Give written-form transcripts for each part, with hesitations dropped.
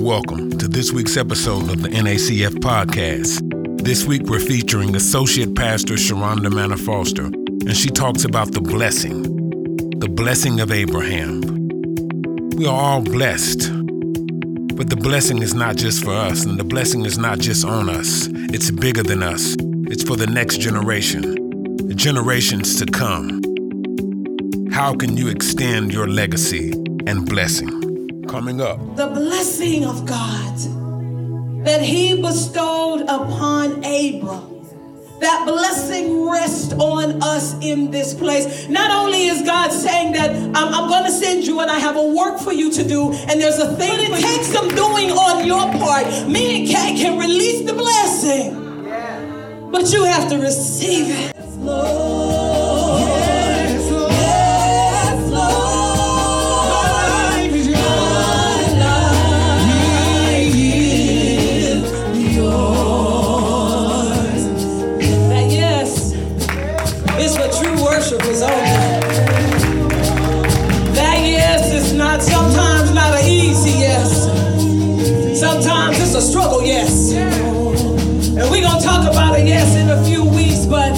Welcome to this week's episode of the NACF podcast. This week we're featuring Associate Pastor Sharonda Manor Foster, and she talks about the blessing of Abraham. We are all blessed, but the blessing is not just for us, and the blessing is not just on us. It's bigger than us. It's for the next generation, the generations to come. How can you extend your legacy and blessing? Coming up. The blessing of God that he bestowed upon Abram. That blessing rests on us in this place. Not only is God saying that I'm going to send you and I have a work for you to do, and there's a thing it takes some doing on your part. Me and Kay can release the blessing, yeah. But you have to receive it. Lord. Struggle, yes. And we're going to talk about it, yes, in a few weeks, but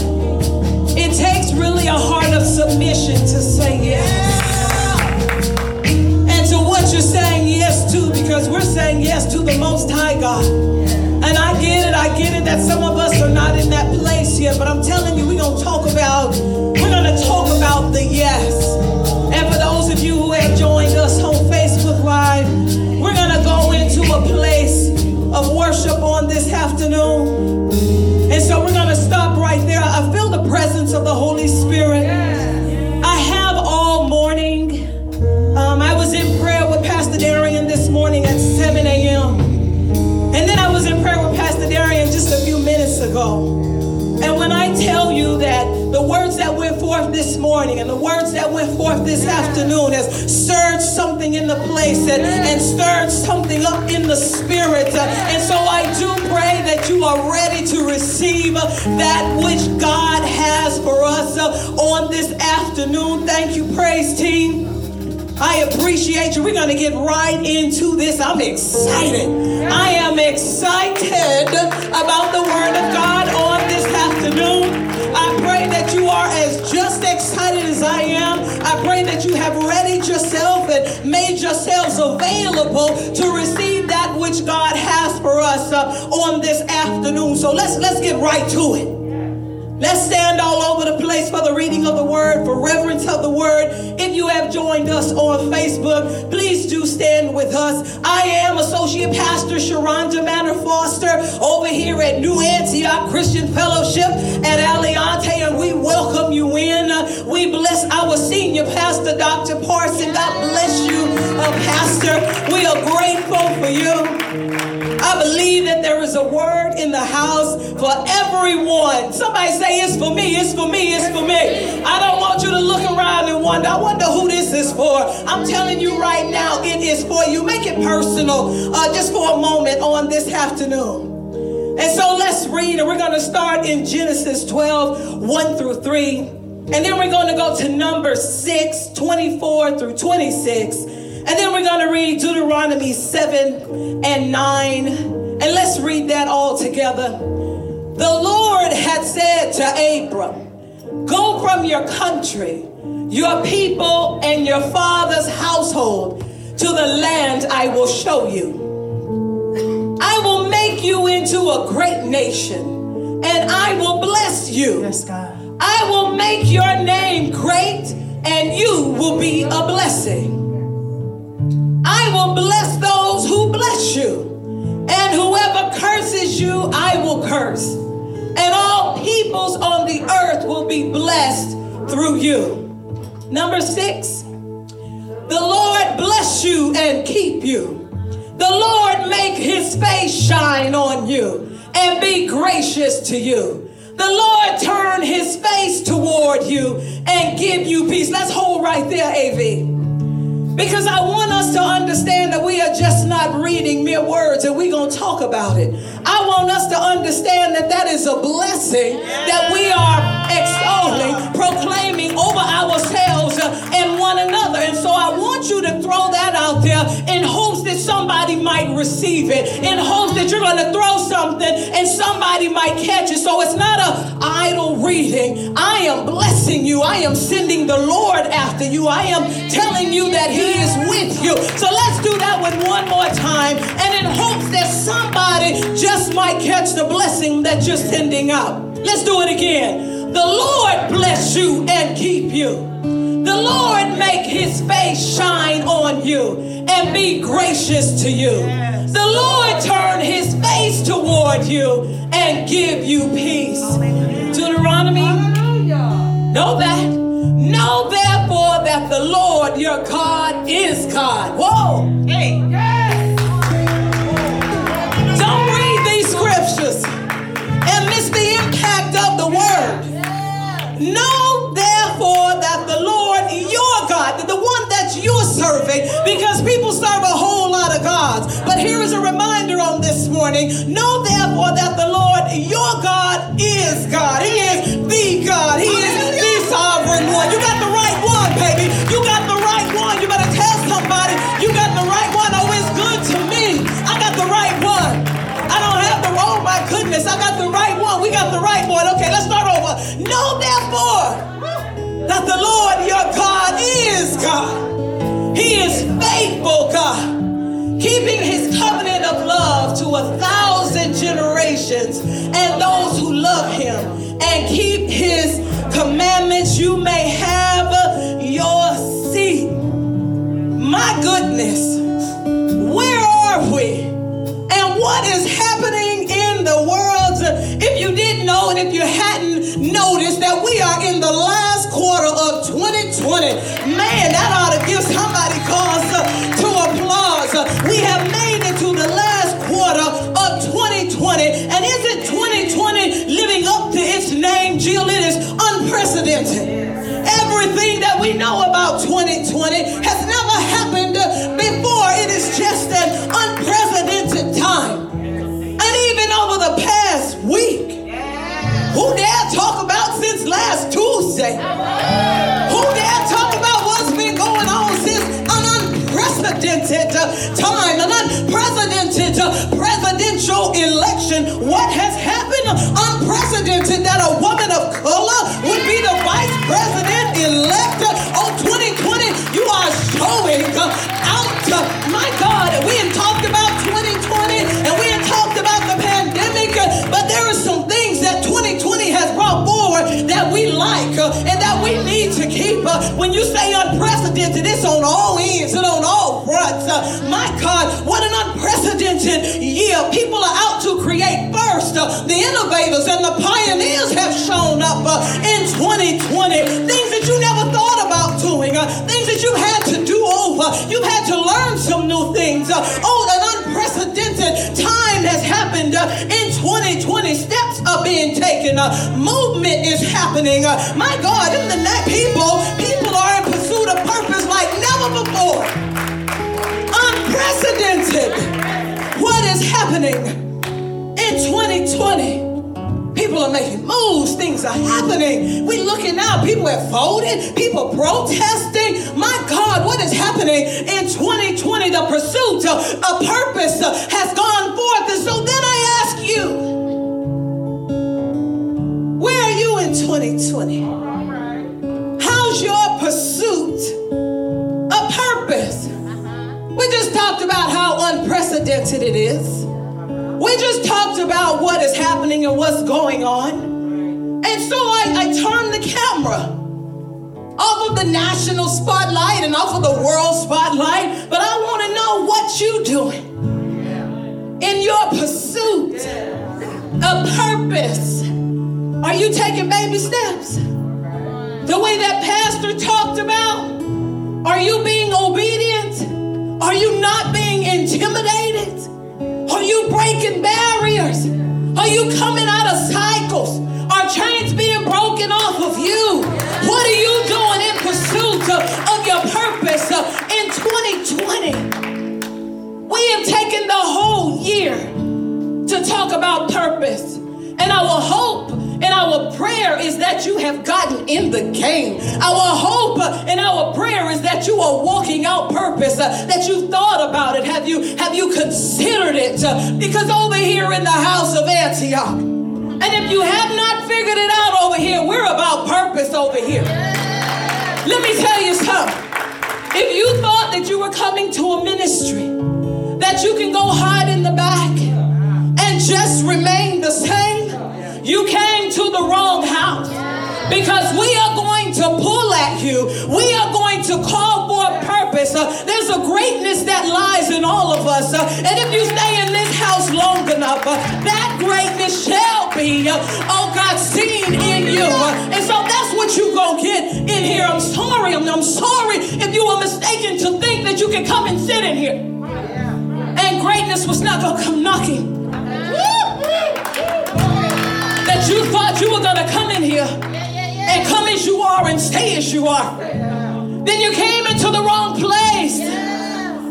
it takes really a heart of submission to say yes. And to what you're saying yes to, because we're saying yes to the Most High God. And I get it that some of us are not in that place yet, but I'm telling you, we're going to talk about the yes. And for those of you who have joined us on Facebook Live, we're going to go into a place of worship on this afternoon. And so we're going to stop right there. I feel the presence of the Holy Spirit. Yes. I have all morning. I was in prayer with Pastor Darian this morning at 7 a.m. And then I was in prayer with Pastor Darian just a few minutes ago. And when I tell you that the words that went forth this morning and the words that went forth this afternoon has stirred something in the place and stirred something up in the spirit. And so I do pray that you are ready to receive that which God has for us on this afternoon. Thank you, praise team. I appreciate you. We're going to get right into this. I'm excited. I am excited about the word of God on this afternoon. I pray that you are as just excited as I am. I pray that you have readied yourself and made yourselves available to receive that which God has for us on this afternoon. So let's get right to it. Let's stand all over the place for the reading of the word, for reverence of the word. If you have joined us on Facebook, please do stand with us. I am Associate Pastor Sharonda Manor Foster over here at New Antioch Christian Fellowship at Aliante, and we welcome you in. We bless our senior pastor, Dr. Parsons. God bless you, Pastor. We are grateful for you. I believe that there is a word in the house for everyone. Somebody say, it's for me, it's for me, it's for me. I don't want you to look around and wonder, I wonder who this is for. I'm telling you right now, it is for you. Make it personal just for a moment on this afternoon. And so let's read, and we're going to start in Genesis 12, 1 through 3. And then we're going to go to Numbers 6, 24 through 26. And then we're going to read Deuteronomy 7 and 9. And let's read that all together. The Lord had said to Abram, go from your country, your people, and your father's household to the land I will show you. I will make you into a great nation, and I will bless you. Yes, God. I will make your name great, and you will be a blessing. I will bless those who bless you, and whoever curses you, I will curse. And all peoples on the earth will be blessed through you. Number 6, the Lord bless you and keep you. The Lord make his face shine on you and be gracious to you. The Lord turn his face toward you and give you peace. Let's hold right there, AV. Because I want us to understand that we are just not reading mere words, and we're going to talk about it. I want us to understand that that is a blessing that we are extolling, proclaiming over ourselves and one another. And so I want you to throw that out there in hopes that somebody might might receive it, in hopes that you're going to throw something and somebody might catch it. So it's not an idle reading. I am blessing you. I am sending the Lord after you. I am telling you that he is with you. So let's do that with one more time, and in hopes that somebody just might catch the blessing that you're sending out. Let's do it again. The Lord bless you and keep you. The Lord make his face shine on you and be gracious to you. Yes. The Lord turn his face toward you and give you peace. Hallelujah. Deuteronomy. Hallelujah. Know that. Know therefore that the Lord your God is God. Whoa. Hey. Yes. Don't read these scriptures and miss the impact of the word. Yes. Know therefore that the Lord your God, the one that you're serving, because people serve a whole lot of gods. But here is a reminder on this morning. Know therefore that the Lord your God is God. He is the God. He is the sovereign one. You got the right one, baby. You got the right one. You better tell somebody you got the right one. Oh, it's good to me. I got the right one. I don't have the wrong. Oh, my goodness. I got the right one. We got the right one. Okay, let's start over. Know therefore that the Lord your God is God. He is faithful God, keeping his covenant of love to 1,000 generations and those who love him and keep his commandments. You may have your seat. My goodness, where are we? And what is happening in the world? If you didn't know, and if you hadn't noticed, that we are in the last quarter of 2020. Man, that ought to give somebody cause to applause. We have made it to the last quarter of 2020. And isn't 2020 living up to its name, Jill? It is unprecedented. Everything that we know about 2020 has never happened before. It is just an unprecedented time. And even over the past week, who dare talk about since last Tuesday? Who dare talk about what's been going on since an unprecedented time, an unprecedented presidential election? What has happened? Unprecedented that a woman of color would be the vice president-elect. Oh, 2020, you are showing out. My God, we had talked about 2020 and we had talked about the pandemic, but there are some things that 2020 has brought forward that we like and that we need to keep. When you say unprecedented, it's on all ends and on all fronts. My God, what an unprecedented year. People are out to create first. The innovators and the pioneers have shown up in 2020. Things that you never thought about doing, things that you had to do over. You've had to learn some new things. Oh, an unprecedented time has happened in 2020. Steps are being taken. Movement is happening. My God, in the next people are in pursuit of purpose like never before. Unprecedented. What is happening in 2020? People are making moves. Things are happening. We're looking out. People have voted. People protesting. My God, what is happening in 2020? The pursuit of purpose has gone forth. And so then I ask you, where are you in 2020? How's your pursuit of purpose? We just talked about how unprecedented it is. We just talked about what is happening and what's going on. And so I turned the camera off of the national spotlight and off of the world spotlight. But I want to know what you're doing in your pursuit of purpose. Are you taking baby steps? The way that Pastor talked about? Are you being obedient? Are you not being intimidated? Are you breaking barriers? Are you coming out of cycles? Are chains being broken off of you? What are you doing in pursuit of your purpose in 2020? We have taken the whole year to talk about purpose. And I will hope and our prayer is that you have gotten in the game. Our hope and our prayer is that you are walking out purpose, that you thought about it. Have you considered it? Because over here in the house of Antioch, and if you have not figured it out over here, we're about purpose over here. Yeah. Let me tell you something. If you thought that you were coming to a ministry, that you can go hide in the back and just remain the same, you came to the wrong house, because we are going to pull at you. We are going to call for a purpose. There's a greatness that lies in all of us. And if you stay in this house long enough, that greatness shall be, oh God, seen in you. And so that's what you're going to get in here. I'm sorry if you were mistaken to think that you can come and sit in here. And greatness was not going to come knocking. That you thought you were going to come in here and come as you are and stay as you are. Then you came into the wrong place,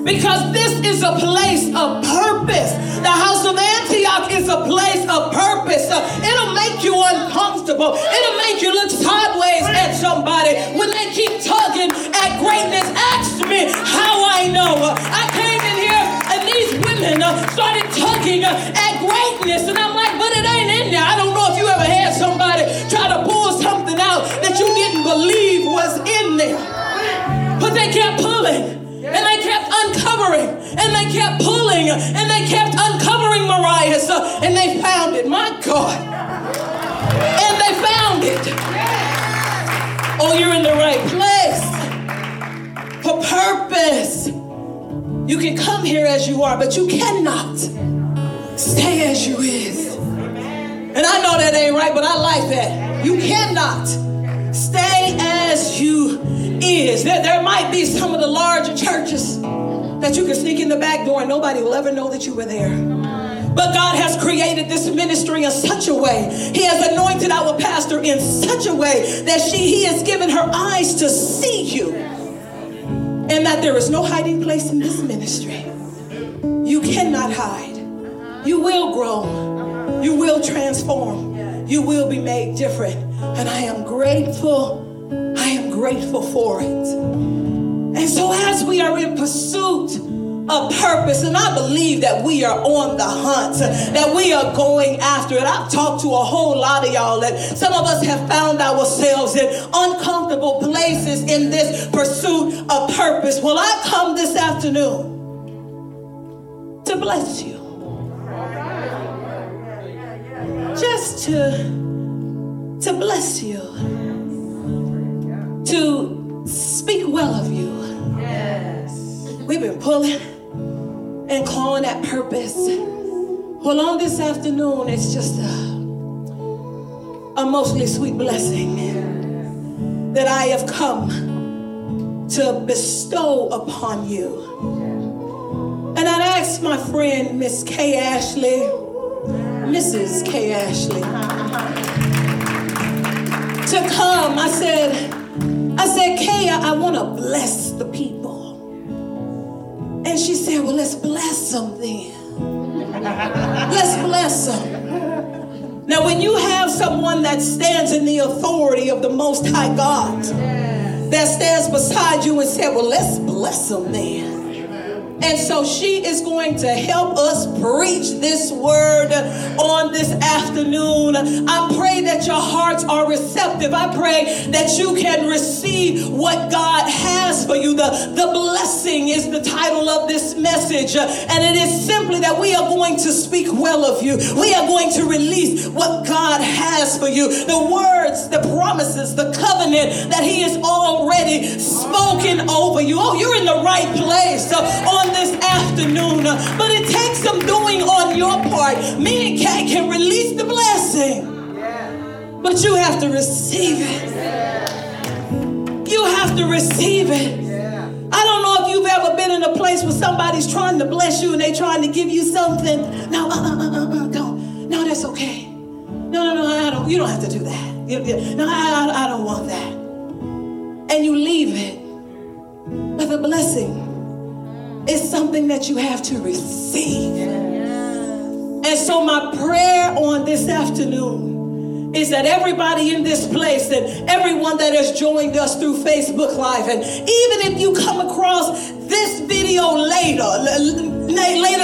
because this is a place of purpose. The house of Antioch is a place of purpose. It'll make you uncomfortable. It'll make you look sideways at somebody when they keep tugging at greatness. Ask me how I know. I came in here and these women started tugging at greatness, and I'm like, but it ain't in there. I don't know if you ever had somebody try to pull something out that you didn't believe was in there, but they kept pulling. And they kept uncovering, and they kept pulling, and they kept uncovering Mariah, and they found it. My God. And they found it. Oh, you're in the right place. For purpose. You can come here as you are, but you cannot stay as you is. And I know that ain't right, but I like that. You cannot stay as you is. There might be some of the larger churches that you can sneak in the back door and nobody will ever know that you were there. But God has created this ministry in such a way. He has anointed our pastor in such a way that he has given her eyes to see you. And that there is no hiding place in this ministry. You cannot hide. You will grow. You will transform. You will be made different. And I am grateful. I am grateful for it. And so as we are in pursuit of purpose, and I believe that we are on the hunt, that we are going after it. I've talked to a whole lot of y'all, and some of us have found ourselves in uncomfortable places in this pursuit of purpose. Well, I come this afternoon to bless you. Just to bless you. To speak well of you. Yes. We've been pulling and clawing at purpose. Well, on this afternoon, it's just a mostly sweet blessing that I have come to bestow upon you. And I'd ask my friend, Mrs. Kay Ashley, to come. I said, Kay, I want to bless the people. And she said, well, let's bless them then. Let's bless them. Now, when you have someone that stands in the authority of the Most High God, that stands beside you and said, well, let's bless them then. And so she is going to help us preach this word on this afternoon. I pray that your hearts are receptive. I pray that you can receive what God has for you. The blessing is the title of this message. And it is simply that we are going to speak well of you. We are going to release what God has for you. The words, the promises, the covenant that he has already spoken over you. Oh, you're in the right place on this afternoon, but it takes some doing on your part. Me and Kay can release the blessing, but you have to receive it. You have to receive it. I don't know if you've ever been in a place where somebody's trying to bless you and they trying to give you something. No, don't. No, that's okay. No, I don't. You don't have to do that. No, I don't want that. And you leave it with a blessing. It's something that you have to receive. Yes. And so my prayer on this afternoon is that everybody in this place and everyone that has joined us through Facebook Live, and even if you come across this video later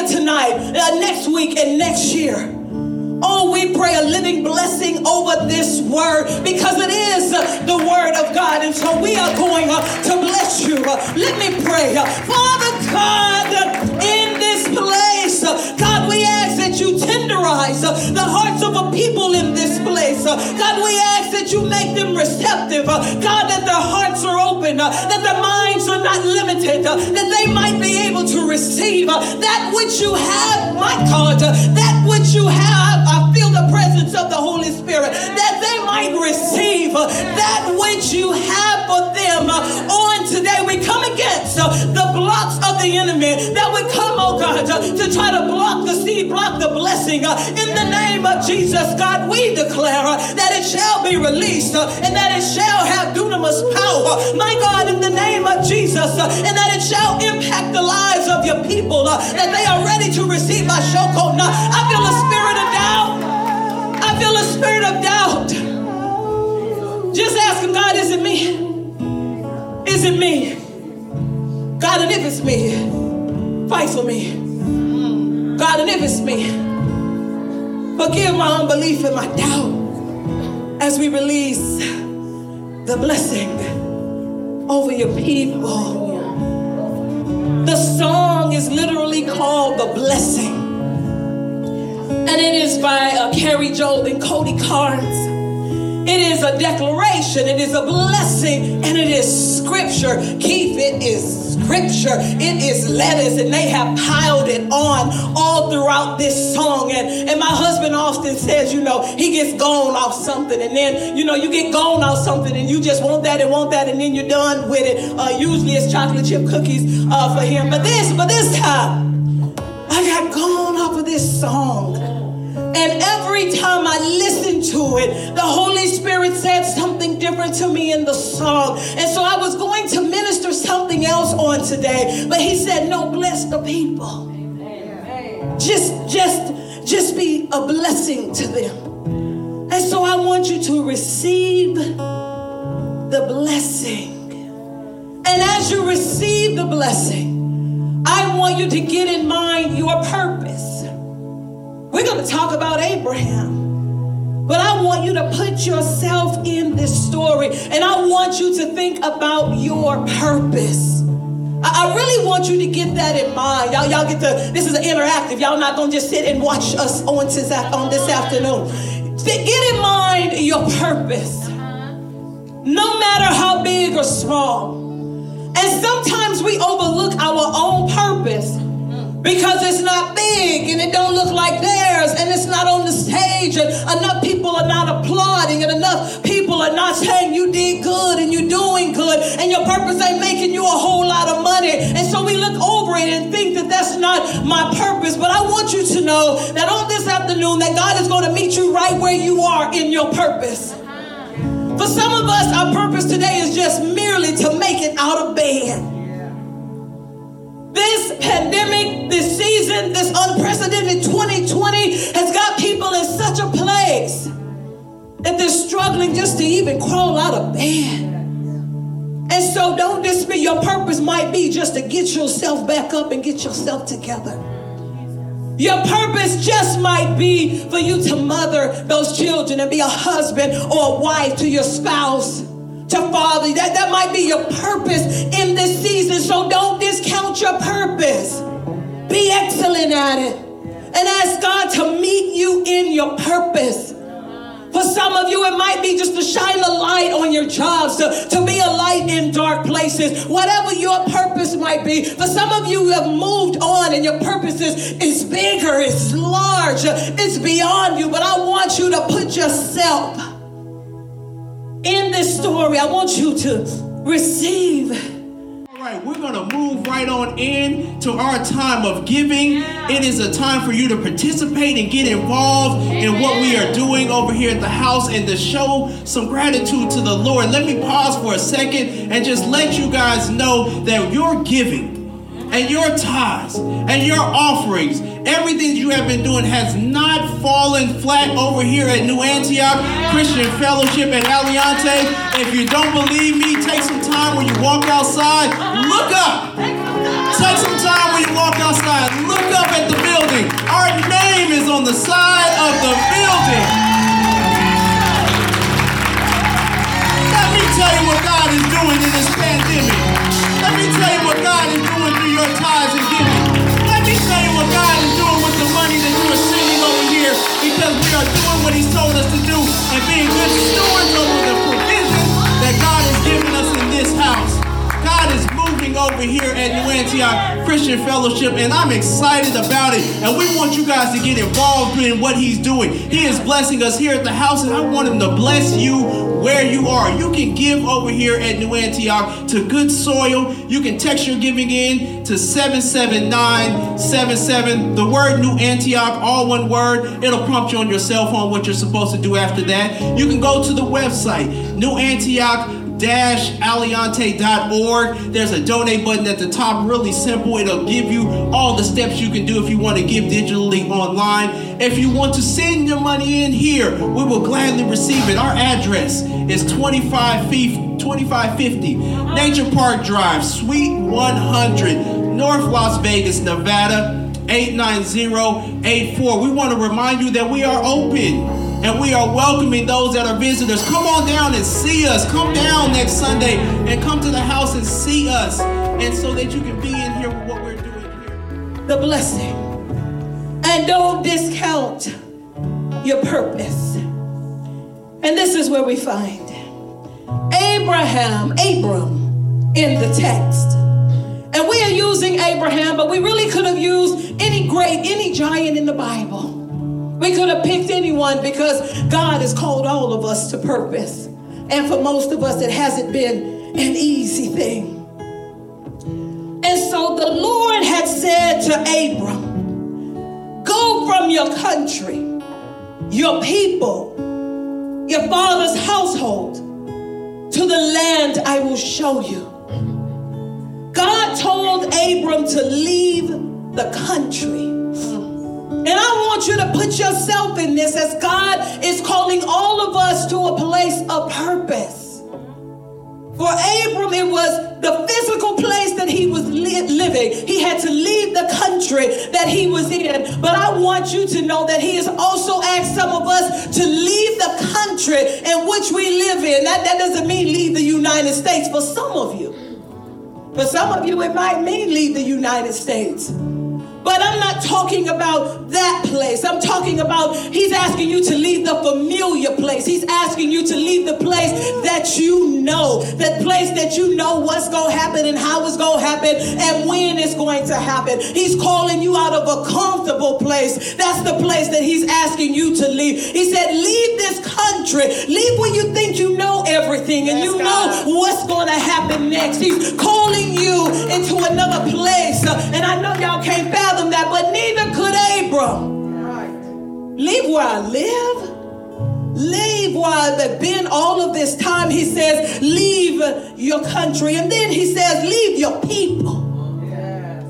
tonight, next week and next year, oh, we pray a living blessing over this word, because it is the word of God. And so we are going to bless you. Let me pray. Father God, in this place, God, we ask that you tenderize the hearts of a people in this place. God, we ask that you make them receptive. God, that their hearts are open, that their minds are not limited, that they might be able to receive that which you have, my God, that which you have. I feel the presence of the Holy Spirit, that they might receive that which you have for them on today. We come against the blocks of the enemy that would come, oh God, to try to block the seed, block the blessing. In the name of Jesus, God, we declare that it shall be released and that it shall have dunamis power, my God, in the name of Jesus, and that it shall impact the lives of your people, that they are ready to receive my shokona. I feel a spirit of doubt. I feel a spirit of doubt. Just ask him, God, is it me? Is it me? God, and if it's me, fight for me. God, and if it's me, forgive my unbelief and my doubt as we release the blessing over your people. The song is literally called The Blessing. And it is by Kari Jobe and Cody Carnes. It is a declaration. It is a blessing. And it is scripture. Keith, it is scripture. It is letters. And they have piled it on all throughout this song. And my husband Austin says, you know, he gets gone off something. And then, you know, you get gone off something. And you just want that. And then you're done with it. Usually it's chocolate chip cookies for him. But this time, I got gone off of this song. And every time I listened to it, the Holy Spirit said something different to me in the song. And so I was going to minister something else on today, but he said, no, bless the people. Amen. Just be a blessing to them. And so I want you to receive the blessing. And as you receive the blessing, I want you to get in mind your purpose. We're going to talk about Abraham, but I want you to put yourself in this story, and I want you to think about your purpose. I really want you to get that in mind. Y'all get to, this is interactive. Y'all not going to just sit and watch us on this afternoon. Get in mind your purpose, no matter how big or small. And sometimes we overlook our own purpose because it's not big and it don't look like theirs, and it's not on the stage, and enough people are not applauding, and enough people are not saying you did good and you're doing good and your purpose ain't making you a whole lot of money. And so we look over it and think that that's not my purpose. But I want you to know that on this afternoon that God is going to meet you right where you are in your purpose. For some of us, our purpose today is just merely to make it out of bed. Yeah. This pandemic, this season, this unprecedented 2020 has got people in such a place that they're struggling just to even crawl out of bed. And so don't despair. Your purpose might be just to get yourself back up and get yourself together. Your purpose just might be for you to mother those children and be a husband or a wife to your spouse, to father. That might be your purpose in this season. So don't discount your purpose. Be excellent at it. And ask God to meet you in your purpose. For some of you, it might be just to shine a light on your jobs, to be a light in dark places, whatever your purpose might be. For some of you, you have moved on and your purpose is bigger, it's large, it's beyond you. But I want you to put yourself in this story. I want you to receive. Right, we're going to move right on in to our time of giving. Yeah. It is a time for you to participate and get involved in what we are doing over here at the house, and to show some gratitude to the Lord. Let me pause for a second and just let you guys know that your giving and your tithes and your offerings, everything you have been doing has not fallen flat over here at New Antioch Christian Fellowship at Aliante. If you don't believe me, take some time when you walk outside, look up. Take some time when you walk outside, look up at the building. Our name is on the side of the building. Let me tell you what God is doing in this pandemic. Let me tell you what God is doing through your tithes and giving. Let me tell you what God is doing with the money that you are sending over here, because we are doing what He's told us to do and being good stewards over the provision that God has given us in this house. God is moving over here at New Antioch Christian Fellowship, and I'm excited about it. And we want you guys to get involved in what He's doing. He is blessing us here at the house, and I want Him to bless you where you are. You can give over here at New Antioch to Good Soil. You can text your giving in to 77977. The word New Antioch, all one word. It'll prompt you on your cell phone what you're supposed to do after that. You can go to the website, New Antioch Aliante.org. There's a donate button at the top, really simple. It'll give you all the steps you can do if you want to give digitally online. If you want to send your money in here, we will gladly receive it. Our address is 2550 Nature Park Drive, Suite 100, North Las Vegas, Nevada 89084. We want to remind you that we are open and we are welcoming those that are visitors. Come on down and see us. Come down next Sunday and come to the house and see us, and so that you can be in here with what we're doing here. The blessing. And don't discount your purpose. And this is where we find Abram in the text. And we are using Abraham, but we really could have used any giant in the Bible. We could have picked anyone, because God has called all of us to purpose. And for most of us, it hasn't been an easy thing. And so the Lord had said to Abram, go from your country, your people, your father's household, to the land I will show you. God told Abram to leave the country. And I want you to put yourself in this, as God is calling all of us to a place of purpose. For Abram, it was the physical place that he was living. He had to leave the country that he was in. But I want you to know that He has also asked some of us to leave the country in which we live in. That doesn't mean leave the United States for some of you. For some of you, it might mean leave the United States. But I'm not talking about that place. I'm talking about He's asking you to leave the familiar place. He's asking you to leave the place that you know. That place that you know what's going to happen and how it's going to happen and when it's going to happen. He's calling you out of a comfortable place. That's the place that He's asking you to leave. He said, leave this country. Leave where you think you know everything and you know what's going to happen next. He's calling you into another place. And I know y'all can't fathom that, but neither could Abram. Right. Leave where I live. Leave where I've been all of this time. He says, leave your country. And then He says, leave your people. Yes.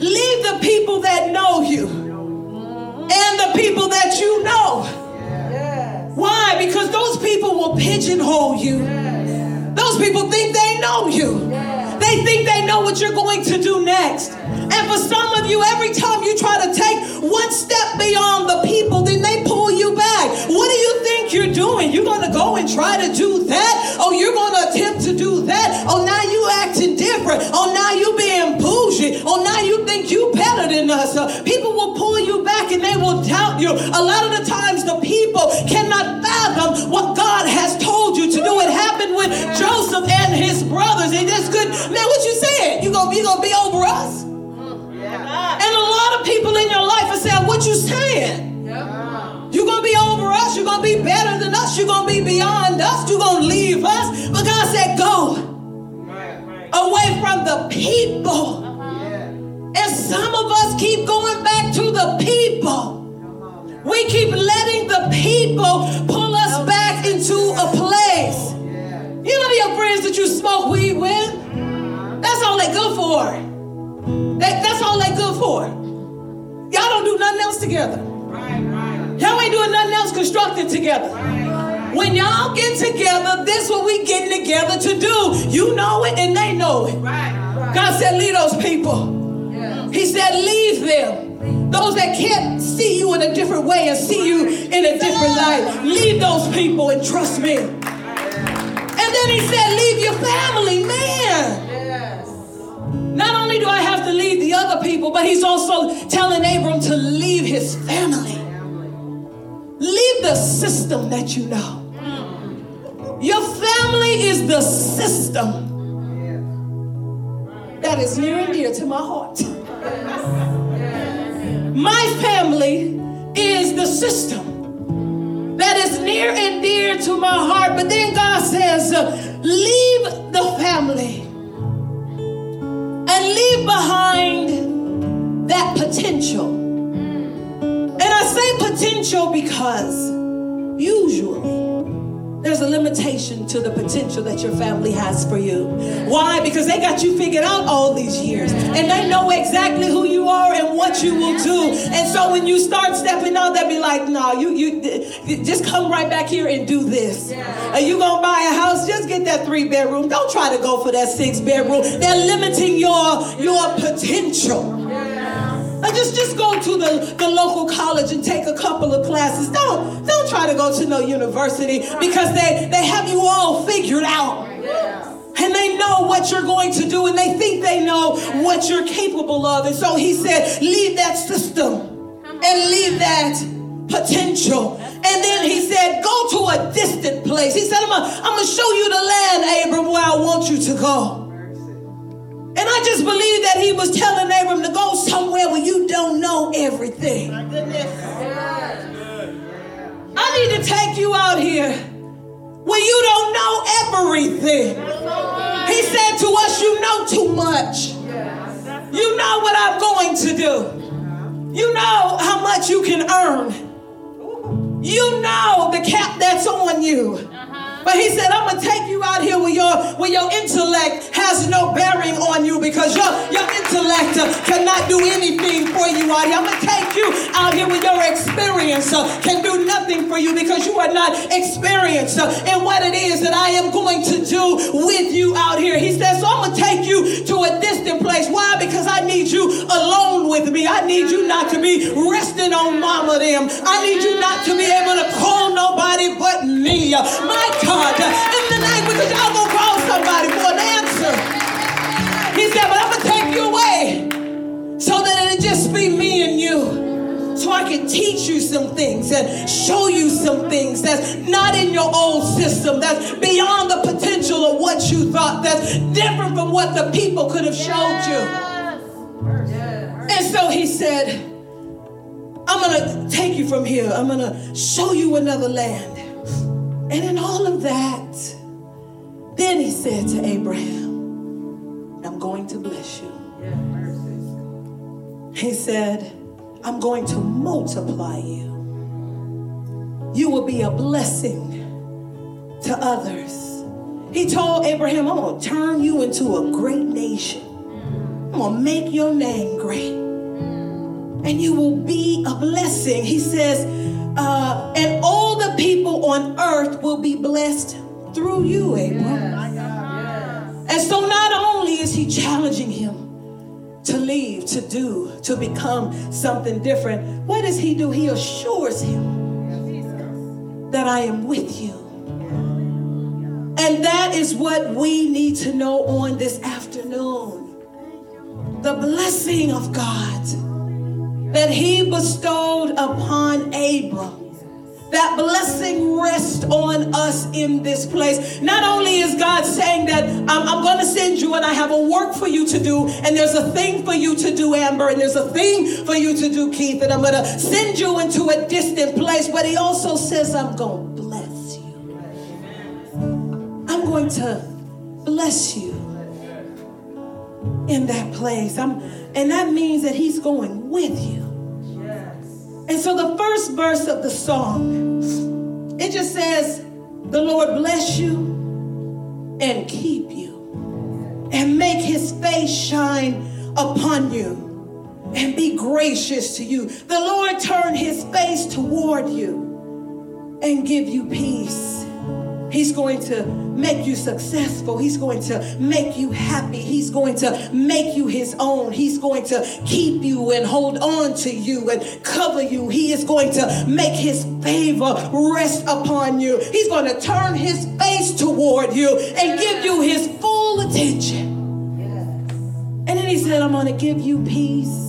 Leave the people that know you and the people that you know. Yes. Why? Because those people will pigeonhole you. Yes. Those people think they know you. Yes. They think they know what you're going to do next. And for some of you, every time you try to take one step beyond the people, then they pull you back. What do you think you're doing? You're going to go and try to do that? Oh, you're going to attempt to do that? Oh, now you acting different. Oh, now you being bougie. Oh, now you think you better than us. People will pull you back and they will doubt you. A lot of the times the people cannot fathom what God has told you to do. It happened with Joseph and his brothers. They just couldn't. Man, what you saying? You gonna be over us? And a lot of people in your life are saying, what you saying? Yeah. You're going to be over us. You're going to be better than us. You're going to be beyond us. You're going to leave us. But God said, go away from the people. Yeah. And some of us keep going back to the people. We keep letting the people pull us back into a place. Yeah. You know your friends that you smoke weed with? That's all they're good for. That's all they good for. Y'all don't do nothing else together. Y'all ain't doing nothing else constructive together. When y'all get together, this is what we getting together to do. You know it and they know it. God said, leave those people. He said, leave them. Those that can't see you in a different way and see you in a different light. Leave those people and trust me. And then he said, leave your family, man. Yes. Not only do I have to leave the other people, but he's also telling Abram to leave his family. Leave the system that you know. Your family is the system that is near and dear to my heart. My family is the system that is near and dear to my heart. But then God says, leave the family and leave behind that potential. And I say potential because usually there's a limitation to the potential that your family has for you. Why? Because they got you figured out all these years. And they know exactly who you are and what you will do. And so when you start stepping out, they'll be like, no, you just come right back here and do this. Are you going to buy a house? Just get that 3-bedroom. Don't try to go for that 6-bedroom. They're limiting your potential. Just go to the local college and take a couple of classes. Don't try to go to no university because they have you all figured out. And they know what you're going to do and they think they know what you're capable of. And so he said, leave that system and leave that potential. And then he said, go to a distant place. He said, I'm going to show you the land, Abram, where I want you to go. And I just believe that he was telling Abram to go somewhere where you don't know everything. My goodness. I need to take you out here where you don't know everything. He said to us, you know too much. You know what I'm going to do. You know how much you can earn. You know the cap that's on you. But he said, I'm going to take you out here where your intellect has no bearing on you because your intellect cannot do anything for you out here. I'm going to take you out here where your experience can do nothing for you because you are not experienced in what it is that I am going to do with you out here. He said, so I'm going to take you to a distant place. Why? Because I need you alone with me. I need you not to be resting on mama them. I need you not to be able to call nobody but me. My God. In the language that y'all gonna call somebody for an answer. He said, but I'm gonna take you away so that it'll just be me and you. So I can teach you some things and show you some things that's not in your old system, that's beyond the potential of what you thought, that's different from what the people could have showed you. And so he said, I'm gonna take you from here. I'm gonna show you another land. And in all of that, then he said to Abraham, I'm going to bless you. He said, I'm going to multiply you. You will be a blessing to others. He told Abraham, I'm going to turn you into a great nation. I'm going to make your name great. And you will be a blessing. He says, and all the people on earth will be blessed through you, Abram. Yes. Yes. And so not only is he challenging him to leave, to do, to become something different, what does he do? He assures him that I am with you. And that is what we need to know on this afternoon. The blessing of God that he bestowed upon Abram. That blessing rests on us in this place. Not only is God saying that I'm going to send you and I have a work for you to do, and there's a thing for you to do, Amber, and there's a thing for you to do, Keith, and I'm going to send you into a distant place, but he also says I'm going to bless you. I'm going to bless you in that place. And that means that he's going with you. And so the first verse of the song, it just says, the Lord bless you and keep you and make his face shine upon you and be gracious to you. The Lord turn his face toward you and give you peace. He's going to make you successful. He's going to make you happy. He's going to make you his own. He's going to keep you and hold on to you and cover you. He is going to make his favor rest upon you. He's going to turn his face toward you and give you his full attention. Yes. And then he said, I'm going to give you peace.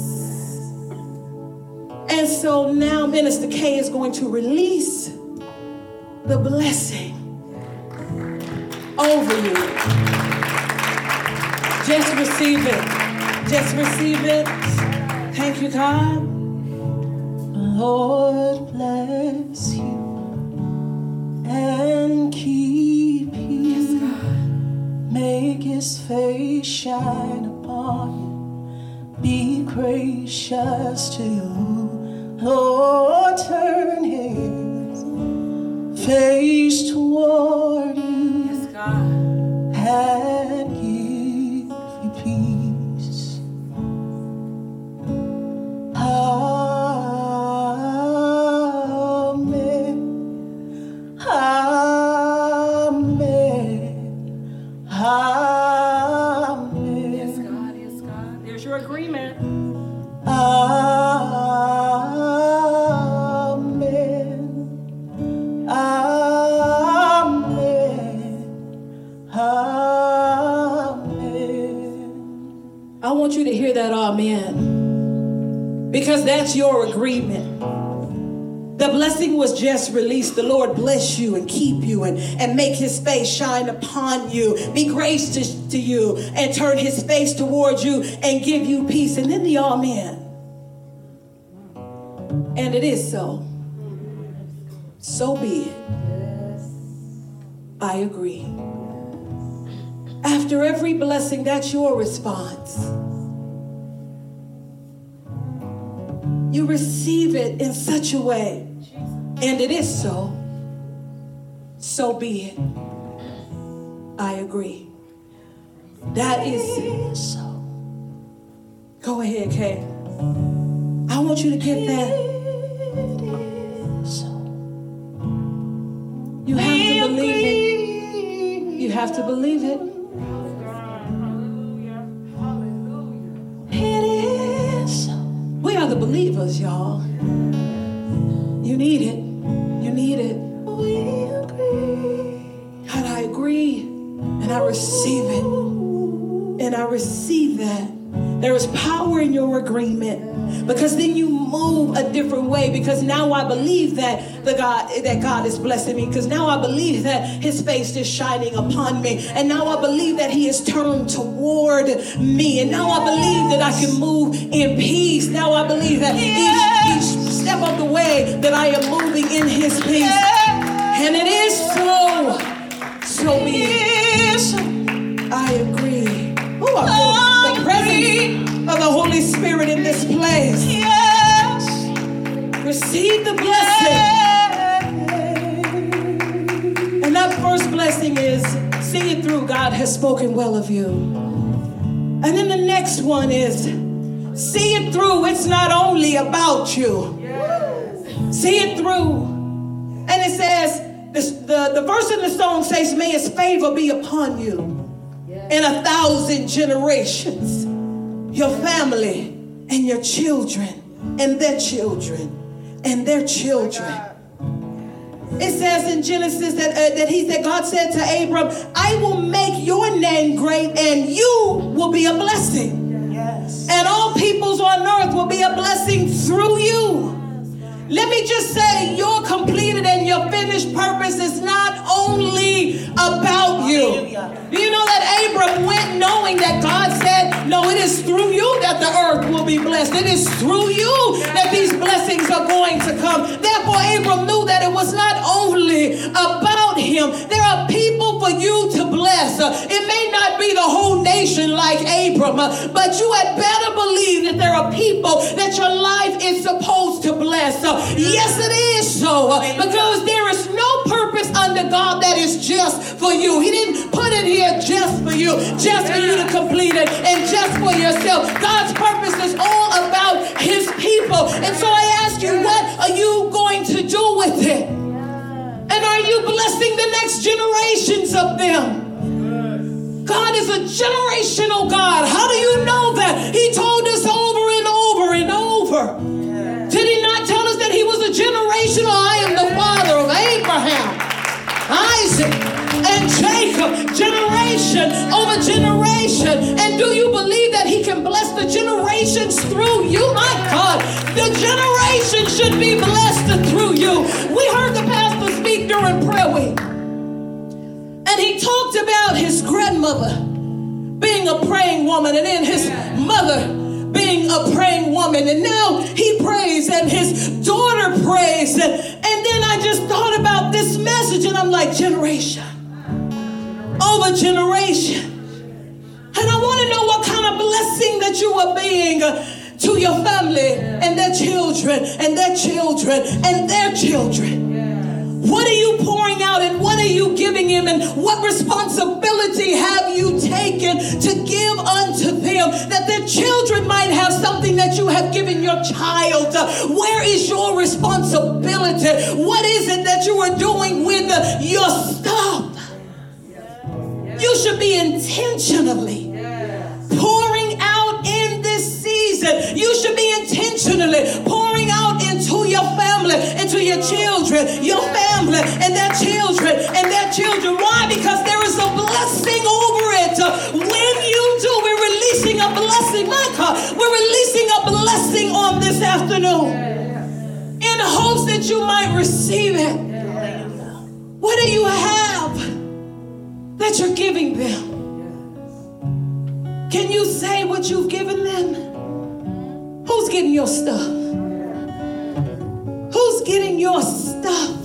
And so now Minister Kay is going to release the blessing over you. Just receive it. Just receive it. Thank you, God. Lord bless you and keep you. Make his face shine upon you. Be gracious to you. Lord, turn his face toward you. And give you peace. Amen. Amen. Amen. Yes, God. Yes, God. There's your agreement. Amen. Amen. I want you to hear that amen, because that's your agreement. The blessing was just released. The Lord bless you and keep you and make his face shine upon you. Be gracious to you and turn his face towards you and give you peace. And then the amen. And it is so. So be it. I agree. After every blessing, that's your response. You receive it in such a way, and it is so. So be it. I agree. That is so. Go ahead, Kay. I want you to get that. You have to believe it. You have to believe it. Believers, y'all. You need it. You need it. We agree. God, I agree. And I receive it. And I receive that. There is power in your agreement, because then you move a different way. Because now I believe that God is blessing me. Because now I believe that his face is shining upon me. And now I believe that he is turned toward me. And now I believe that I can move in peace. Now I believe that each step of the way that I am moving in his peace. And it is so. So be it. I agree. Ooh, I feel the presence of the Holy Spirit in this place. Yes. Receive the blessing. Yes. And that first blessing is, see it through, God has spoken well of you. And then the next one is, see it through, it's not only about you. Yes. See it through. And it says, the verse in the song says, may his favor be upon you. In 1,000 generations, your family and your children and their children and their children. It says in Genesis that God said to Abram, I will make your name great and you will be a blessing. Yes. And all peoples on earth will be a blessing through you. Let me just say, your completed and your finished purpose is not only about you. Do you know that Abram went knowing that God said, no, it is through you that the earth will be blessed. It is through you that these blessings are going to come. Therefore, Abram knew that it was not only about him. There are people for you to bless. It may not be the whole nation like Abram, but you had better believe that there are people that your life is supposed to bless. Yes, it is so, because there is no purpose under God that is just for you. He didn't put it isn't here just for you, just for you to complete it, and just for yourself. God's purpose is all about his people. And so I ask you, what are you going to do with it? And are you blessing the next generations of them? God is a generational God. How do you know that? He told us over and over and over. Did he not tell us that he was a generational? I am the father of Abraham, Isaac, and Jacob, generation over generation. And do you believe that he can bless the generations through you? My God, the generation should be blessed through you. We heard the pastor speak during prayer week. And he talked about his grandmother being a praying woman, and then his mother being a praying woman, and now he prays, and his daughter prays, and then I just thought about this message, and I'm like, generation over generation. And I want to know what kind of blessing that you are being to your family and their children and their children and their children. What are you pouring out, and what are you giving him, and what responsibility have you taken to give unto them, that their children might have something that you have given your child? Where is your responsibility? What is it that you are doing with your stuff? You should be intentionally pouring out in this season. You should be intentionally pouring out into your family, into your children, your family, and their children, and their children. Why? Because there is a blessing over it. When you do, we're releasing a blessing. Micah, we're releasing a blessing on this afternoon in hopes that you might receive it. What do you have that you're giving them? Can you say what you've given them? Who's getting your stuff? Who's getting your stuff?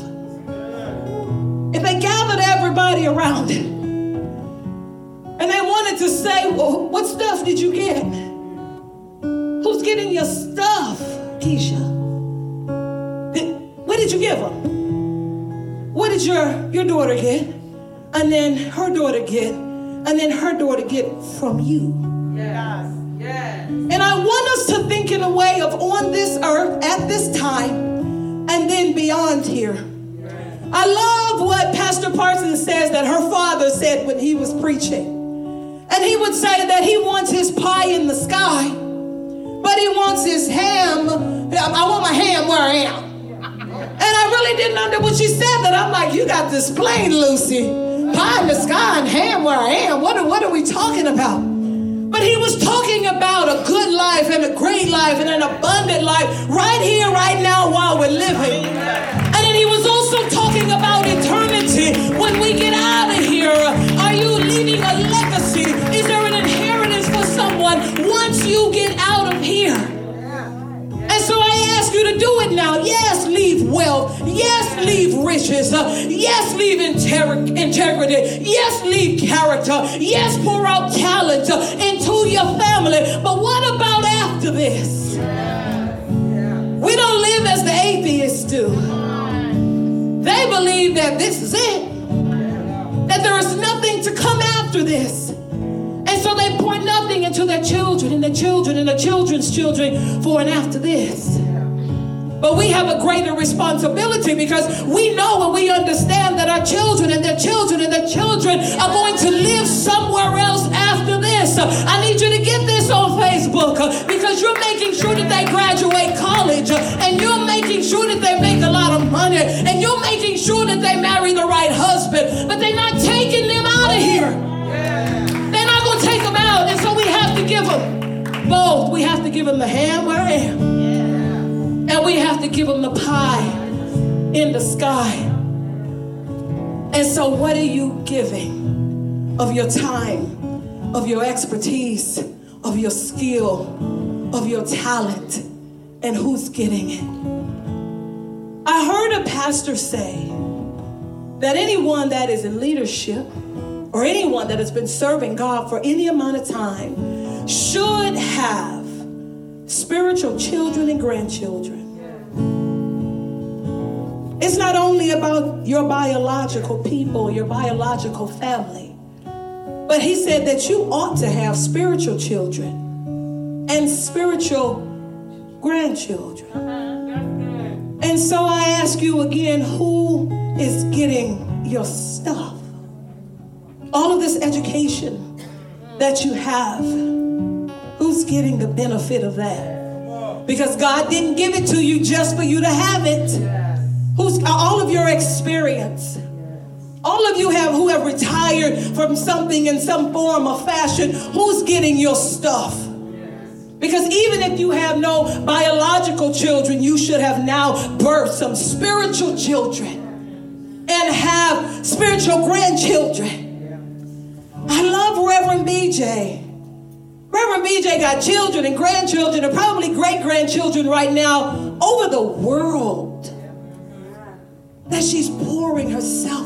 If they gathered everybody around it and they wanted to say, well, what stuff did you get? Who's getting your stuff, Keisha? What did you give them? What did your daughter get? And then her daughter get? And then her daughter get from you? Yes, yes. And I want us to think in a way of on this earth at this time, and then beyond here. I love what Pastor Parsons says that her father said when he was preaching. And he would say that he wants his pie in the sky, but he wants his ham. I want my ham where I am. And I really didn't understand what she said, that I'm like, you got this plain, Lucy. Pie in the sky and ham where I am. What are we talking about? But he was talking about a good life and a great life and an abundant life right here, right now, while we're living. And then he was also talking about eternity. When we get out of here, are you leaving a legacy? Is there an inheritance for someone once you get out of here? And so I ask you to do it now. Yes, leave wealth. Yes, leave riches. Yes, leave integrity. Yes, leave character. Yes, pour out talent into your family. But what about after this? We don't live as the atheists do. They believe that this is it, that there is nothing to come after this. And so they pour nothing into their children and their children and their children's children for and after this. But we have a greater responsibility, because we know and we understand that our children and their children and their children are going to live somewhere else after this. I need you to get this on Facebook, because you're making sure that they graduate college, and you're making sure that they make a lot of money, and you're making sure that they marry the right husband, but they're not taking them out of here. Take them out, and so we have to give them both. We have to give them the ham where I am, and we have to give them the pie in the sky. And so what are you giving of your time, of your expertise, of your skill, of your talent, and who's getting it? I heard a pastor say that anyone that is in leadership, or anyone that has been serving God for any amount of time, should have spiritual children and grandchildren. It's not only about your biological people, your biological family, But he said that you ought to have spiritual children and spiritual grandchildren. And so I ask you again, who is getting your stuff? All of this education that you have, who's getting the benefit of that? Because God didn't give it to you just for you to have it. Who's all of your experience? All of you who have retired from something in some form or fashion, who's getting your stuff? Because even if you have no biological children, you should have now birthed some spiritual children and have spiritual grandchildren. I love Reverend BJ. Reverend BJ got children and grandchildren and probably great-grandchildren right now over the world that she's pouring herself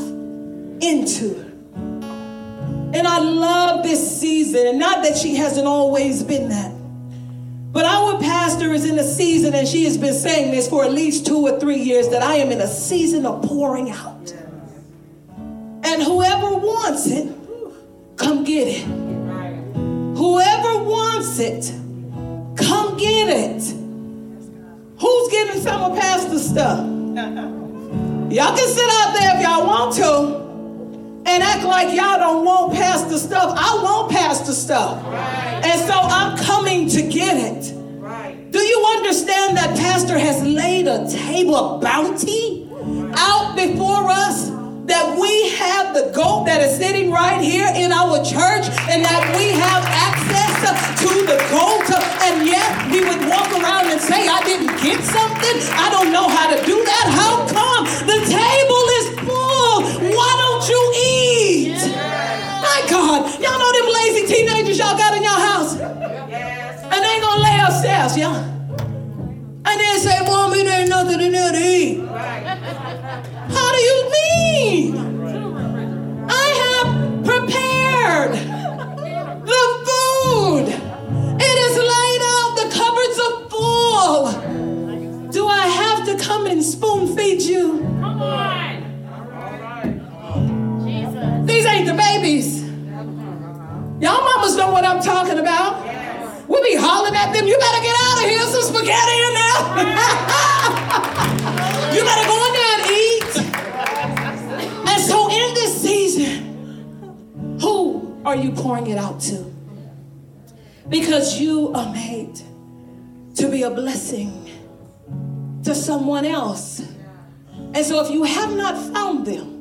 into. And I love this season, and not that she hasn't always been that, but our pastor is in a season, and she has been saying this for at least 2 or 3 years, that I am in a season of pouring out, and whoever wants it, come get it. Whoever wants it, come get it. Who's getting some of pastor stuff? Y'all can sit out there if y'all want to and act like y'all don't want pastor stuff. I want pastor stuff. Right. And so I'm coming to get it. Right. Do you understand that pastor has laid a table of bounty out before us, that we have the goat that is sitting right here in our church, and that we have access to the goat, and yet we would walk around and say, I didn't get something. I don't know how to do that. How come? The table is full. Why don't you eat? Yeah. My God. Y'all know them lazy teenagers y'all got in your house? Yes. And they gonna lay upstairs, y'all. And they say, well, there ain't nothing in there to eat. Right. How do you mean? I have prepared the food. It is laid out. The cupboards are full. Do I have to come and spoon feed you? Come on. Jesus. These ain't the babies. Y'all mamas know what I'm talking about. We'll be hollering at them. You better get out of here. Some spaghetti in there. You better go in there. Who are you pouring it out to? Because you are made to be a blessing to someone else. And so if you have not found them,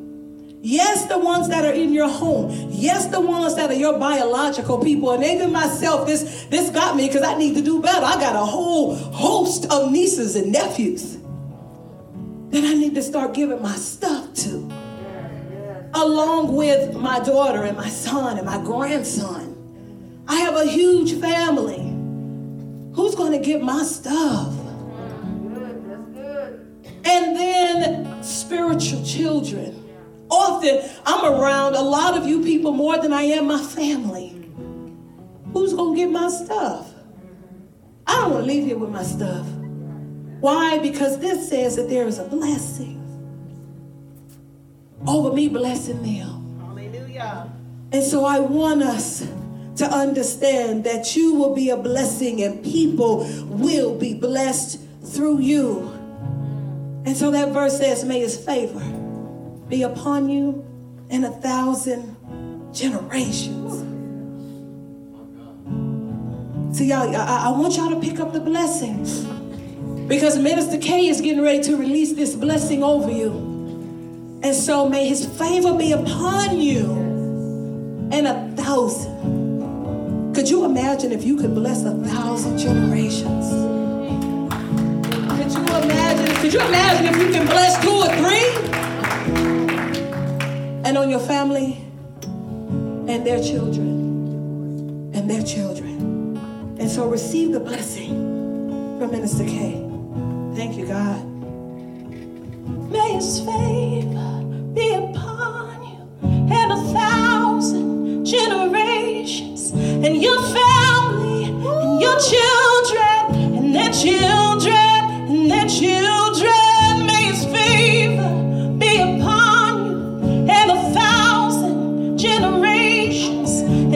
yes, the ones that are in your home, yes, the ones that are your biological people, and even myself, this got me because I need to do better. I got a whole host of nieces and nephews that I need to start giving my stuff to, along with my daughter and my son and my grandson. I have a huge family. Who's going to get my stuff? That's good. And then spiritual children. Often I'm around a lot of you people more than I am my family. Who's going to get my stuff? I don't want to leave here with my stuff. Why? Because this says that there is a blessing over me blessing them. Hallelujah. And so I want us to understand that you will be a blessing and people will be blessed through you. And so that verse says, may his favor be upon you in 1,000 generations. So y'all, I want y'all to pick up the blessings, because Minister Kay is getting ready to release this blessing over you. And so may his favor be upon you and 1,000. Could you imagine if you could bless 1,000 generations? Could you imagine if you can bless 2 or 3? And on your family and their children and their children. And so receive the blessing from Minister Kay. Thank you, God. May his favor be upon you and 1,000 generations, and your family and your children and their children and their children. May his favor be upon you and 1,000 generations.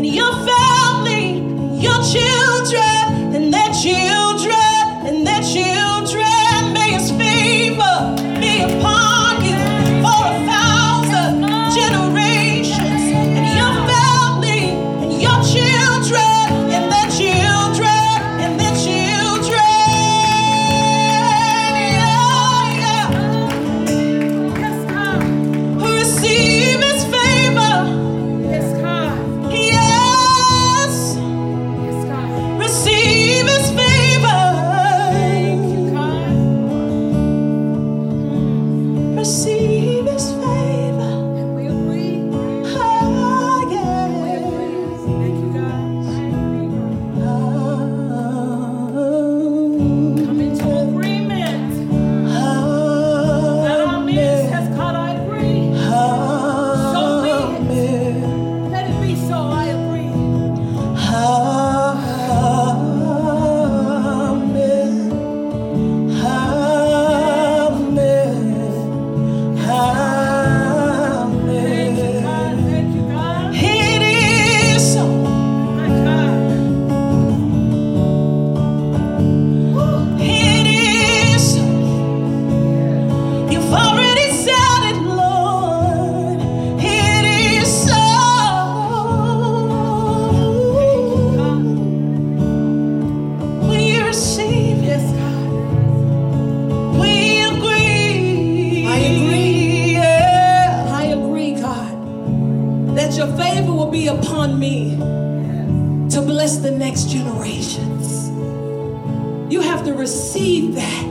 receive that.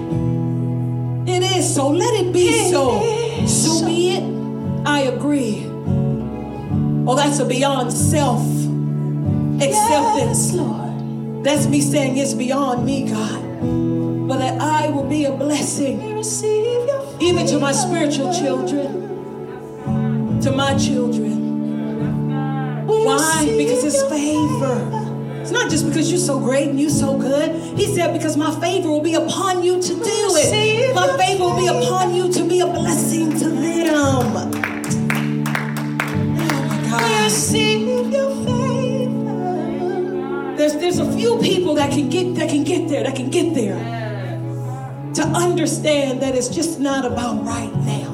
It is so. Let it be so. So be it. I agree. Oh, that's a beyond self acceptance. Yes, Lord. That's me saying it's beyond me, God. But that I will be a blessing even to my spiritual children, to my children. Why? Because it's favor. It's not just because you're so great and you're so good. He said, because my favor will be upon you to do it. My favor will be upon you to be a blessing to them. Oh, my God. Receive your favor. There's a few people that can get there. To understand that it's just not about right now.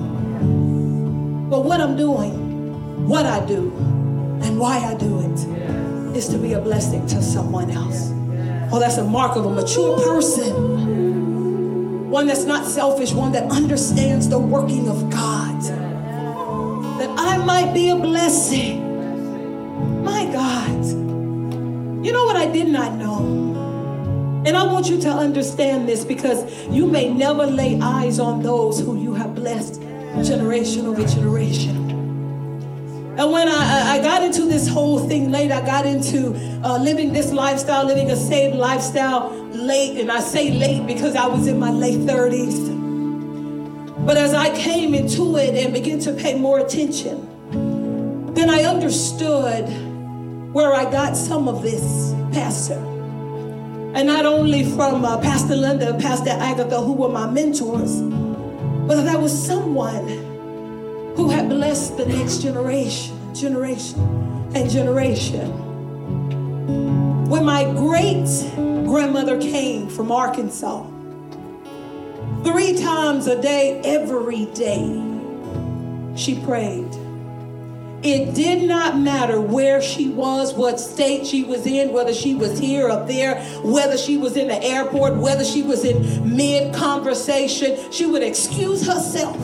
But what I'm doing, what I do, and why I do it is to be a blessing to someone else. Oh, that's a mark of a mature person. One that's not selfish, one that understands the working of God. That I might be a blessing. My God. You know what I did not know? And I want you to understand this, because you may never lay eyes on those who you have blessed generation over generation. And when I got into this whole thing late, I got into living this lifestyle, living a saved lifestyle late. And I say late because I was in my late 30s. But as I came into it and began to pay more attention, then I understood where I got some of this, Pastor. And not only from Pastor Linda, Pastor Agatha, who were my mentors, but that was someone who had blessed the next generation. When my great-grandmother came from Arkansas, 3 times a day, every day, she prayed. It did not matter where she was, what state she was in, whether she was here or there, whether she was in the airport, whether she was in mid-conversation, she would excuse herself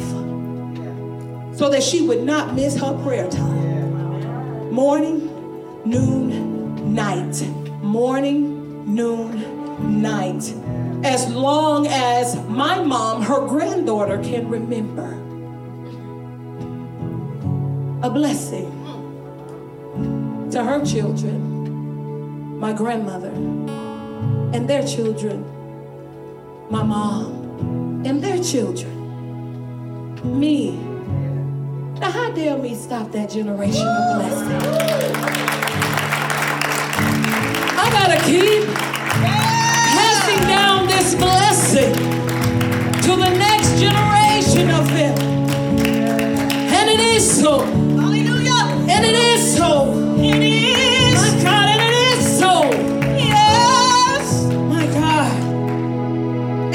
so that she would not miss her prayer time. Morning, noon, night. Morning, noon, night. As long as my mom, her granddaughter, can remember. A blessing to her children, my grandmother, and their children, my mom, and their children, me. Now, how dare me stop that generational blessing? I gotta keep passing down this blessing to the next generation of them. And it is so. Hallelujah. And it is so. It is. My God, and it is so. Yes. My God.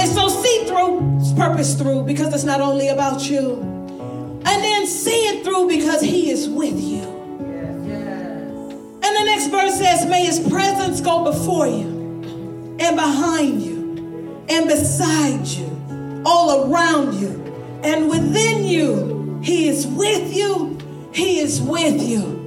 And so see through, purpose through, because it's not only about you. And then see it through, because he is with you. Yes. And the next verse says, may his presence go before you and behind you and beside you, all around you and within you. He is with you. He is with you.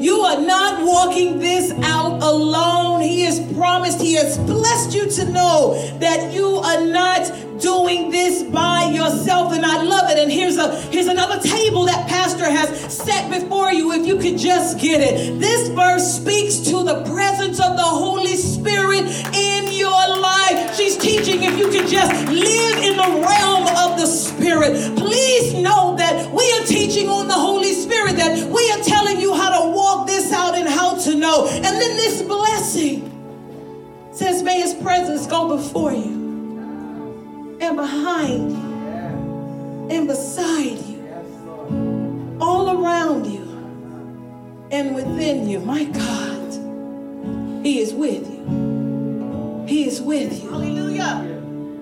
You are not walking this out alone. He has promised, he has blessed you to know that you are not doing this by yourself. And I love it. And here's another table that Pastor has set before you, if you could just get it. This verse speaks to the presence of the Holy Spirit in your life. She's teaching, if you could just live in the realm of the Spirit. Please know that we are teaching on the Holy Spirit, that we are telling you how to walk this out and how to know. And then this blessing says, may his presence go before you and behind you and beside you, all around you and within you. My God, he is with you. He is with you. Hallelujah.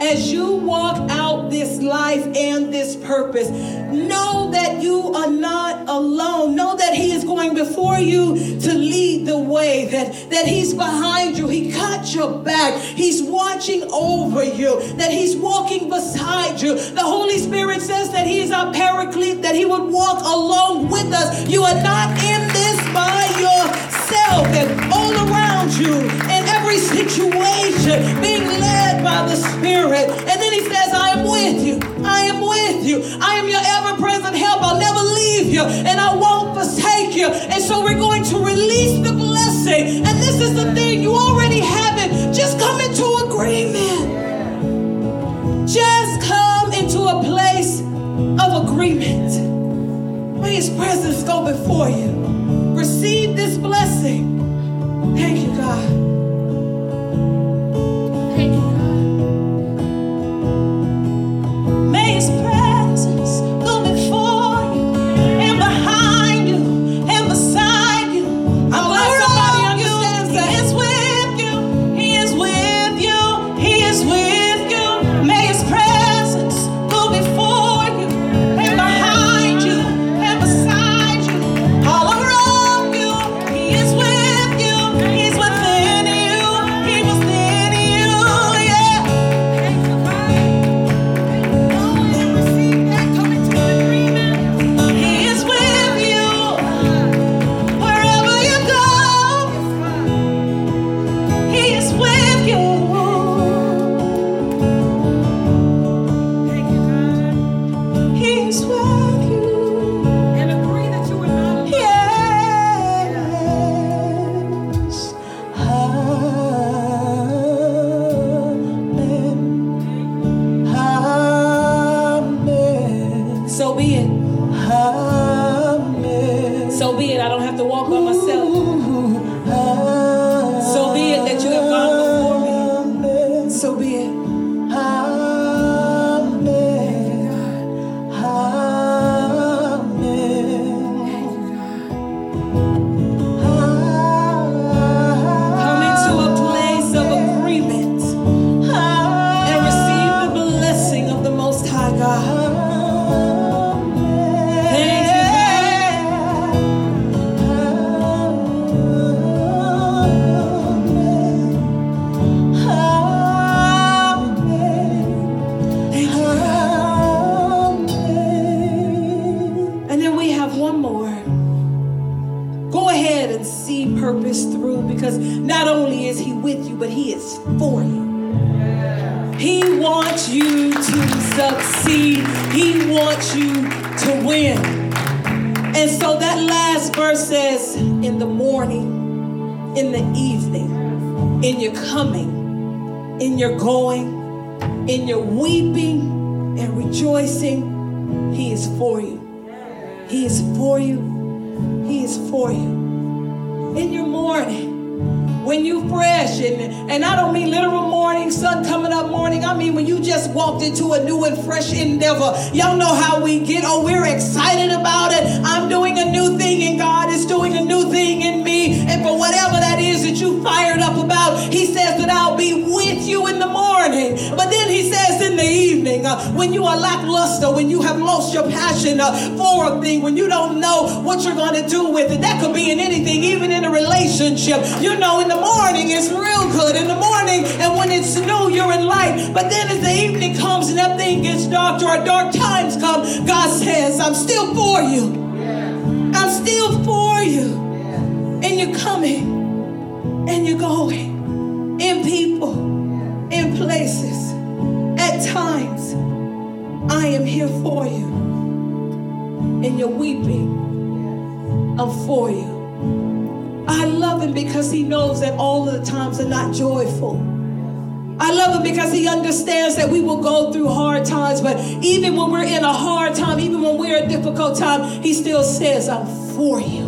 As you walk out this life and this purpose, know that you are not alone. Know that he is going before you to lead the way, that he's behind you. He got your back. He's watching over you, that he's walking beside you. The Holy Spirit says that he is our paraclete, that he would walk along with us. You are not in this by yourself, and all around you in every situation, being led by the Spirit. Spirit. And then he says, I am with you. I am with you. I am your ever-present help. I'll never leave you, and I won't forsake you. And so we're going to release the blessing. And this is the thing, you already have it. Just come into agreement. Just come into a place of agreement. May his presence go before you. Receive this blessing. Thank you, God. Y'all know how we get, we're excited about it. I'm doing a new thing and God is doing a new thing in me. And for whatever that is that you fired up about, he says that I'll be with you in the morning. But then he says in the evening, when you are lackluster, when you have lost your passion for a thing, when you don't know what you're going to do with it, that could be in anything, even in a relationship. You know, in the morning it's real good. In the morning, and when it's new, you're in light. But then as the evening comes and that thing gets dark, or dark times come, God says, I'm still for you. I'm still for you. And you're coming and you're going in people, in places, at times. I am here for you. And you're weeping, I'm for you. I love him because he knows that all of the times are not joyful. I love him because he understands that we will go through hard times, but even when we're in a hard time, even when we're in a difficult time, he still says, I'm for you.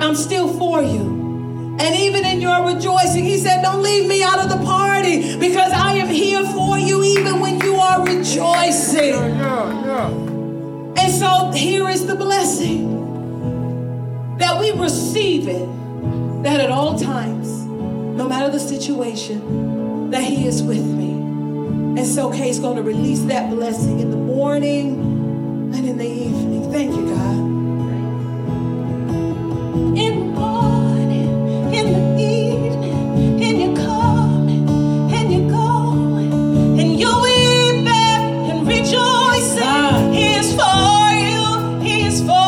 I'm still for you. And even in your rejoicing, he said, don't leave me out of the party because I am here for you even when you are rejoicing. And so here is the blessing, that we receive it, that at all times, no matter the situation, that he is with me. And so Kay's going to release that blessing in the morning and in the evening. Thank you, God. In the morning, in the evening, in your coming, and your going, and your weeping and rejoicing. He is for you. He is for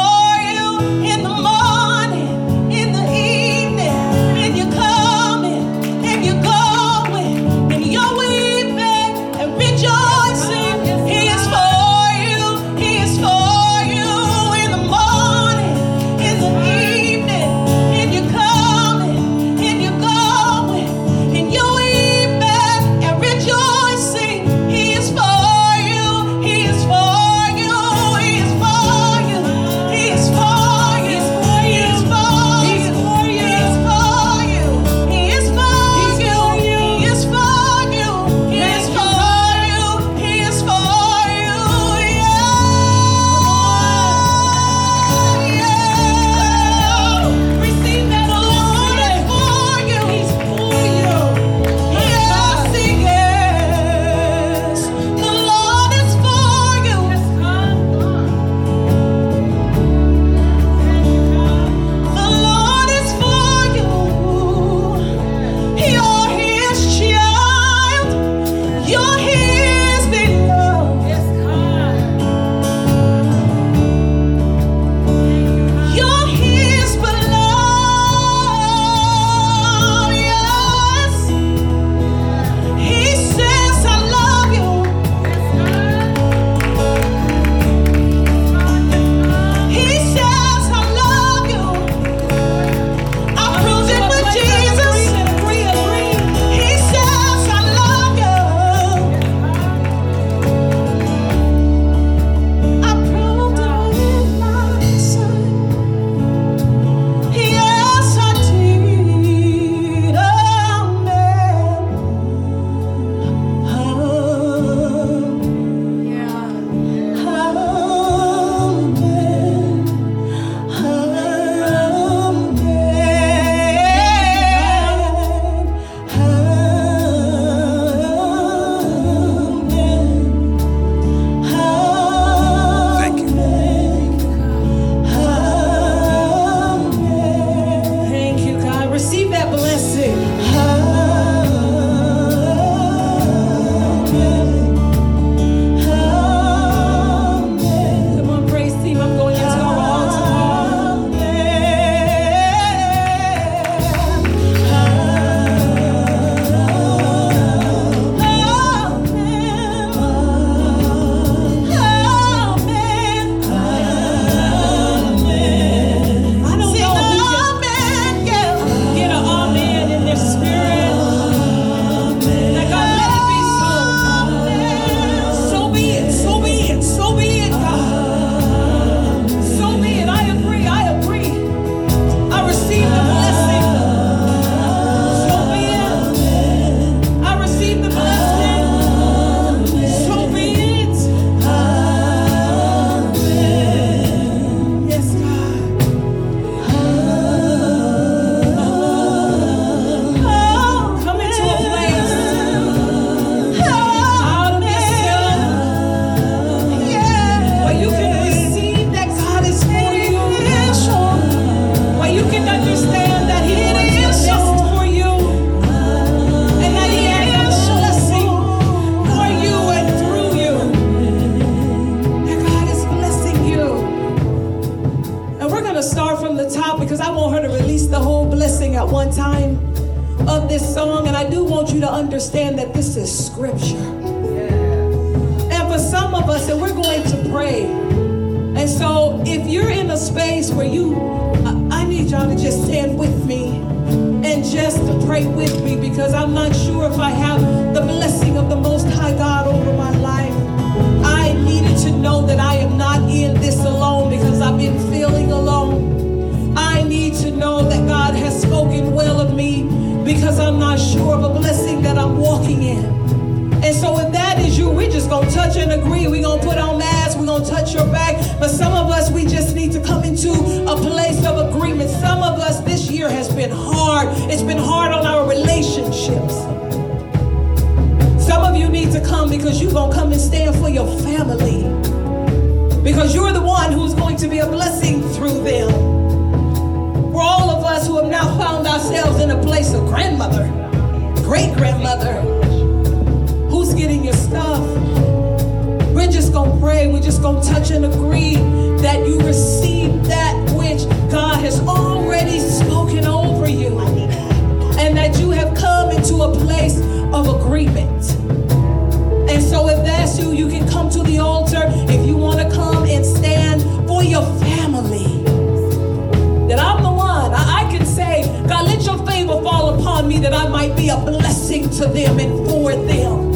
time of this song, and I do want you to understand that this is scripture. Yeah. And for some of us, and we're going to pray. And so if you're in a space where I need y'all to just stand with me and just to pray with me, because I'm not sure if I have the blessing of the Most High God over my life. I needed to know that I am not in this alone, because I've been feeling alone. I need to know that God has spoken well of me, because I'm not sure of a blessing that I'm walking in. And so if that is you, we're just going to touch and agree. We're going to put on masks. We're going to touch your back. But some of us, we just need to come into a place of agreement. Some of us, this year has been hard. It's been hard on our relationships. Some of you need to come, because you're going to come and stand for your family, because you're the one who's going to be a blessing through them. For all of us who have now found ourselves in a place of grandmother, great-grandmother, who's getting your stuff? We're just gonna pray. We're just gonna touch and agree that you receive that which God has already spoken over you, and that you have come into a place of agreement. And so if that's you, you can come to the altar. If you want to come and stand for your family, that I'm the one. I can say, God, let your favor fall upon me, that I might be a blessing to them and for them.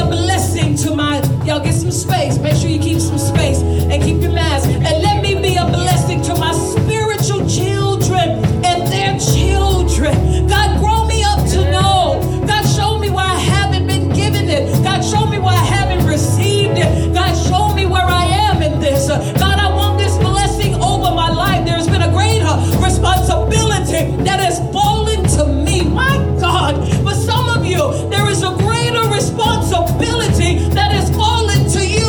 A blessing to my, y'all get some space, make sure you keep some space and keep your mask, and let me be a blessing to my spiritual children and their children. God, grow me up to know. God, show me where I haven't been given it. God, show me where I haven't received it. God, show me where I am in this. God, I want this blessing over my life. There's been a greater responsibility that has fallen to me. My God, for some of you, there is a greater responsibility that is falling to you.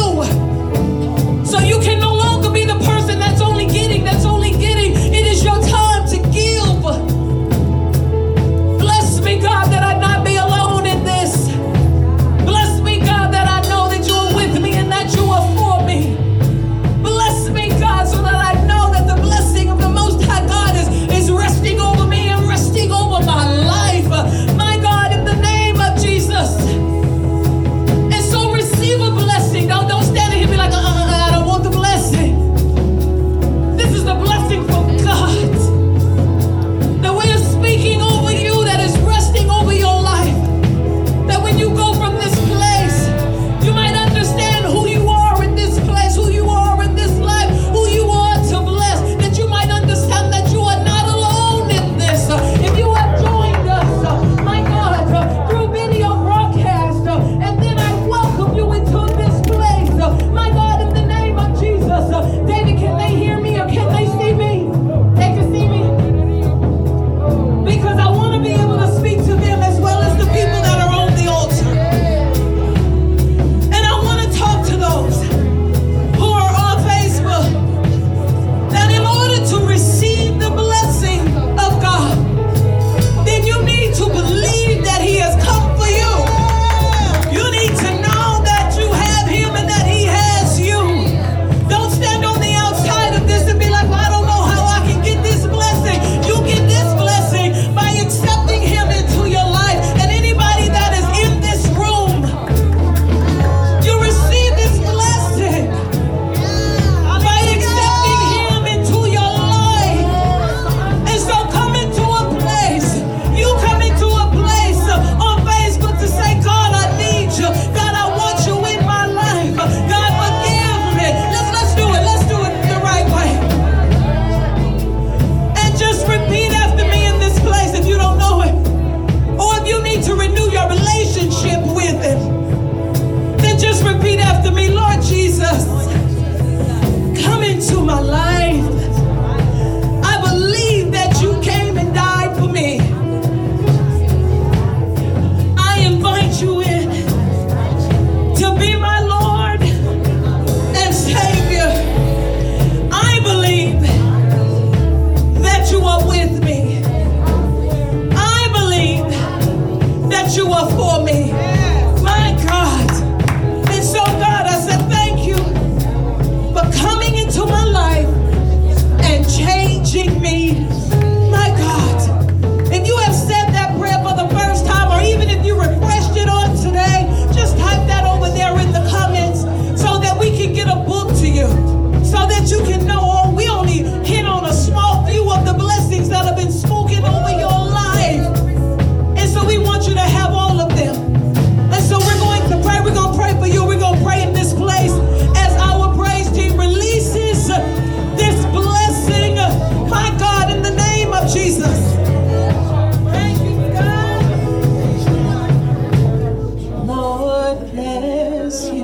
bless you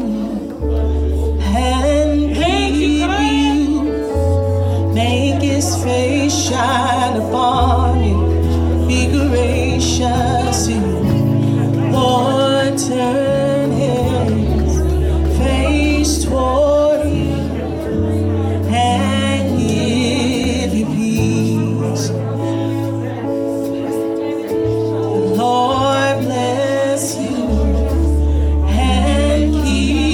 and keep you. Make his face shine upon you. Be gracious to you. Lord, turn his face toward you and give you peace. Lord, bless you and keep you.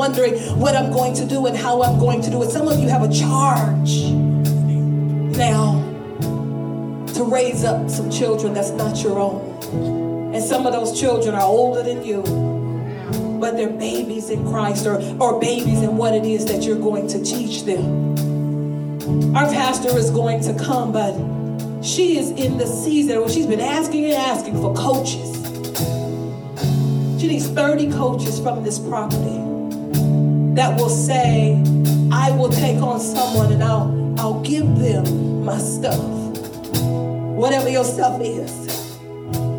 Wondering what I'm going to do and how I'm going to do it. Some of you have a charge now to raise up some children that's not your own. And some of those children are older than you, but they're babies in Christ or babies in what it is that you're going to teach them. Our pastor is going to come, but she is in the season where she's been asking and asking for coaches. She needs 30 coaches from this property that will say, I will take on someone and I'll give them my stuff. Whatever your stuff is,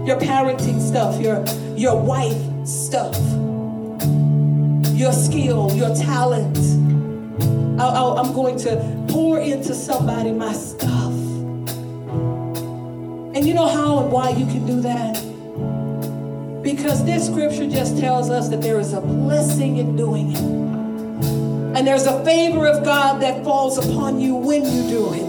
your parenting stuff, your wife stuff, your skill, your talent. I'm going to pour into somebody my stuff. And you know how and why you can do that? Because this scripture just tells us that there is a blessing in doing it. And there's a favor of God that falls upon you when you do it.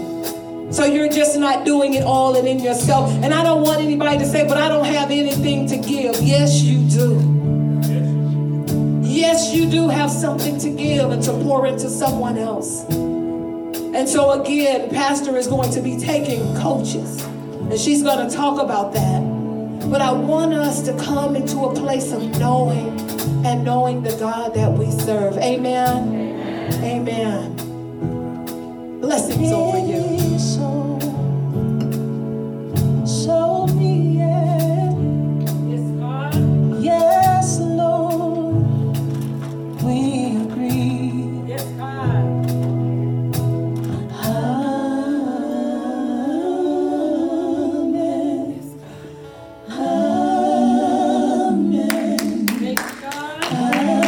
So you're just not doing it all and in yourself. And I don't want anybody to say, but I don't have anything to give. Yes, you do. Yes, you do have something to give and to pour into someone else. And so again, Pastor is going to be taking coaches. And she's going to talk about that. But I want us to come into a place of knowing and knowing the God that we serve. Amen. Amen. Blessings over you. Show me, yes, God. Yes, Lord. We agree. Yes, God. Amen. Amen. Yes, God. Amen.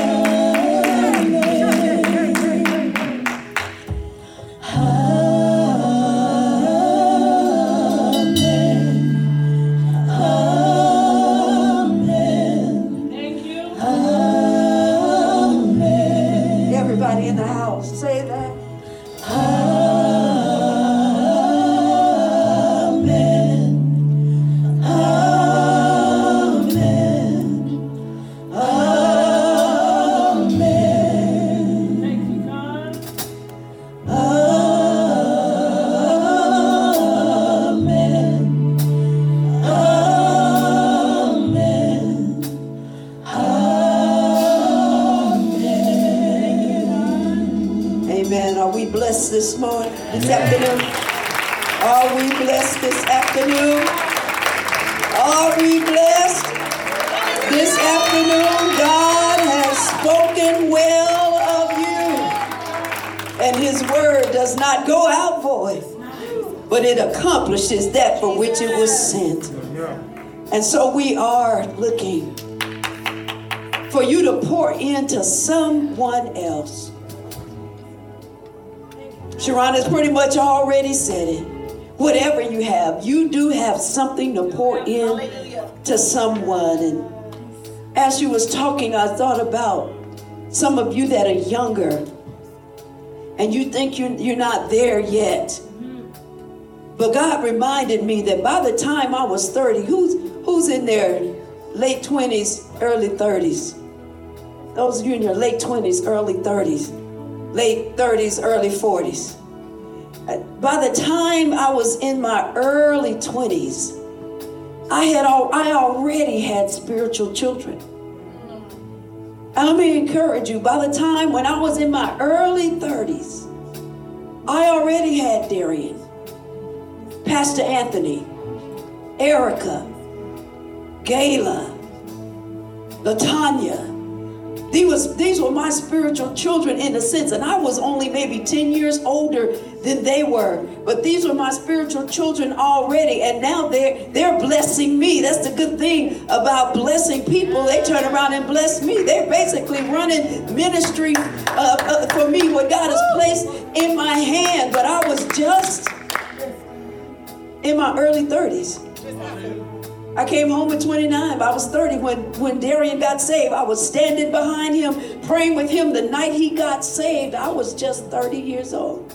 This morning, this afternoon. Are we blessed this afternoon? Are we blessed this afternoon? God has spoken well of you. and his word does not go out void, but it accomplishes that for which it was sent. And so we are looking for you to pour into someone else. Sharonda's pretty much already said it. Whatever you have, you do have something to pour in to someone. And as she was talking, I thought about some of you that are younger and you think you're not there yet. But God reminded me that by the time I was 30, who's in their late 20s, early 30s? Those of you in your late 20s, early 30s, late 30s, early 40s. By the time I was in my early 20s, I already had spiritual children. I'm going to encourage you, by the time when I was in my early 30s, I already had Darian, Pastor Anthony, Erica, Gayla, Latanya. These were my spiritual children in a sense, and I was only maybe 10 years older than they were, but these were my spiritual children already, and now they're blessing me. That's the good thing about blessing people. They turn around and bless me. They're basically running ministry for me, what God has placed in my hand, but I was just in my early 30s. I came home at 29, but I was 30 when Darian got saved. I was standing behind him, praying with him the night he got saved. I was just 30 years old.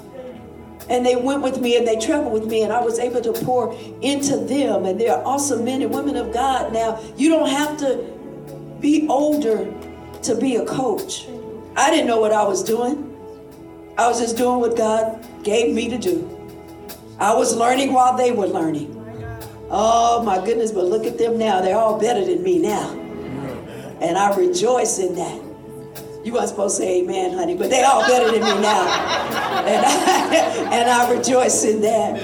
And they went with me and they traveled with me, and I was able to pour into them. And they are awesome men and women of God now. You don't have to be older to be a coach. I didn't know what I was doing. I was just doing what God gave me to do. I was learning while they were learning. Oh my goodness, but look at them now. They're all better than me now. And I rejoice in that. You weren't supposed to say amen, honey, but they're all better than me now. And I rejoice in that.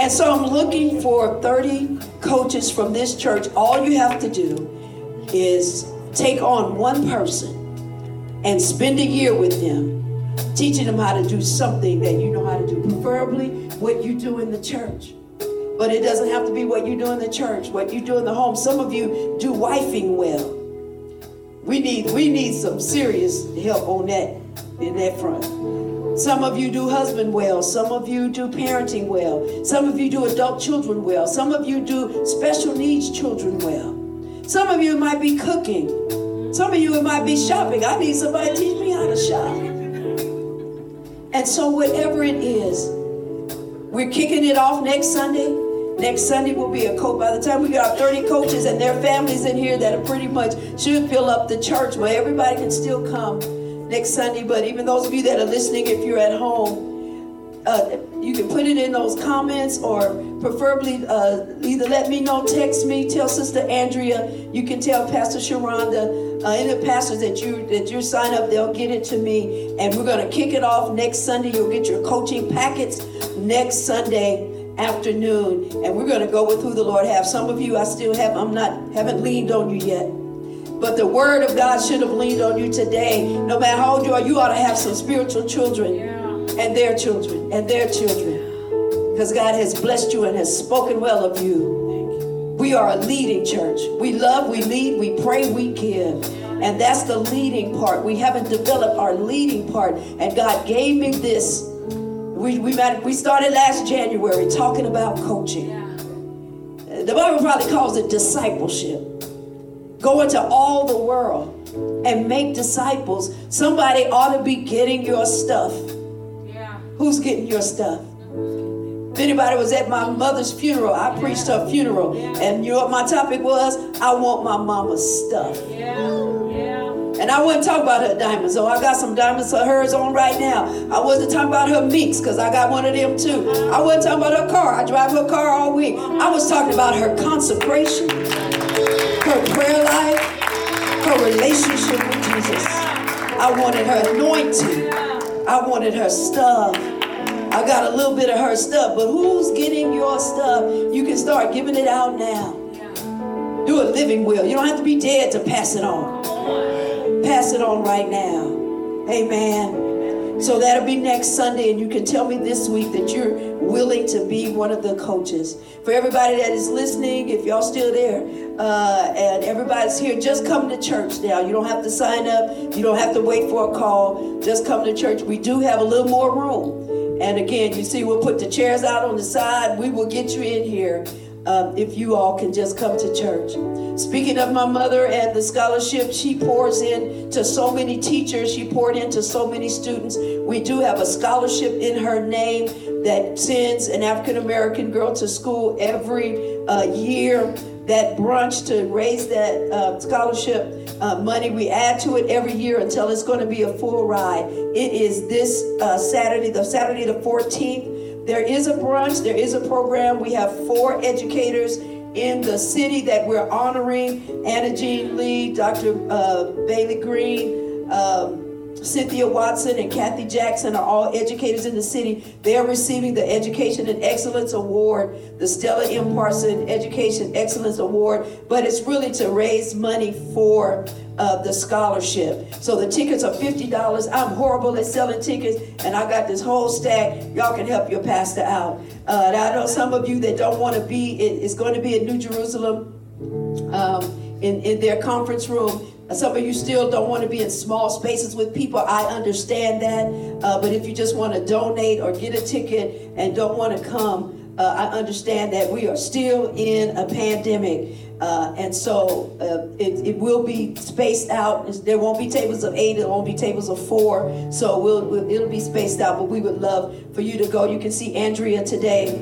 And so I'm looking for 30 coaches from this church. All you have to do is take on one person and spend a year with them, teaching them how to do something that you know how to do, preferably what you do in the church. But it doesn't have to be what you do in the church, what you do in the home. Some of you do wifing well. We need some serious help on that, in that front. Some of you do husband well. Some of you do parenting well. Some of you do adult children well. Some of you do special needs children well. Some of you might be cooking. Some of you might be shopping. I need somebody to teach me how to shop. And so whatever it is, we're kicking it off next Sunday. Next Sunday will be a coach. By the time we got 30 coaches and their families in here that are pretty much should fill up the church, where everybody can still come next Sunday. But even those of you that are listening, if you're at home, you can put it in those comments, or preferably either let me know, text me, tell Sister Andrea. You can tell Pastor Sharonda, any of the pastors that you sign up, they'll get it to me. And we're going to kick it off next Sunday. You'll get your coaching packets next Sunday afternoon, and we're going to go with who the Lord have. Some of you, haven't leaned on you yet, but the word of God should have leaned on you today. No matter how old you are, you ought to have some spiritual children, and their children, and their children, because God has blessed you and has spoken well of you. We are a leading church. We love, we lead, we pray, we give. And that's the leading part. We haven't developed our leading part, and God gave me this. We started last January talking about coaching. Yeah. The Bible probably calls it discipleship. Go into all the world and make disciples. Somebody ought to be getting your stuff. Yeah. Who's getting your stuff? If anybody was at my mother's funeral, I preached her funeral. Yeah. And you know what my topic was? I want my mama's stuff. Yeah. And I wasn't talking about her diamonds. Oh, I got some diamonds of hers on right now. I wasn't talking about her Meeks, because I got one of them too. I wasn't talking about her car. I drive her car all week. I was talking about her consecration, her prayer life, her relationship with Jesus. I wanted her anointing. I wanted her stuff. I got a little bit of her stuff, but who's getting your stuff? You can start giving it out now. Do a living will. You don't have to be dead to pass it on. Pass it on right now. Amen. So that'll be next Sunday, and you can tell me this week that you're willing to be one of the coaches. For everybody that is listening, if y'all still there, and everybody's here, just come to church now. You don't have to sign up. You don't have to wait for a call. Just come to church. We do have a little more room. And again, you see, we'll put the chairs out on the side. We will get you in here. If you all can just come to church. Speaking of my mother and the scholarship, she pours in to so many teachers. She poured into so many students. We do have a scholarship in her name that sends an African-American girl to school every year. That brunch to raise that scholarship money, we add to it every year until it's going to be a full ride. It is this Saturday the 14th. There is a brunch, there is a program. We have 4 educators in the city that we're honoring. Anna Jean Lee, Dr. Bailey Green, Cynthia Watson, and Kathy Jackson are all educators in the city. They are receiving the Education and Excellence Award, the Stella M. Parson Education Excellence Award, but it's really to raise money for the scholarship. So the tickets are $50. I'm horrible at selling tickets, and I got this whole stack. Y'all can help your pastor out. I know some of you that don't want to be, it's going to be in New Jerusalem in their conference room. Some of you still don't want to be in small spaces with people. I understand that. But if you just want to donate or get a ticket and don't want to come, I understand that we are still in a pandemic. And so it will be spaced out. There won't be tables of 8. There won't be tables of 4. So it'll be spaced out. But we would love for you to go. You can see Andrea today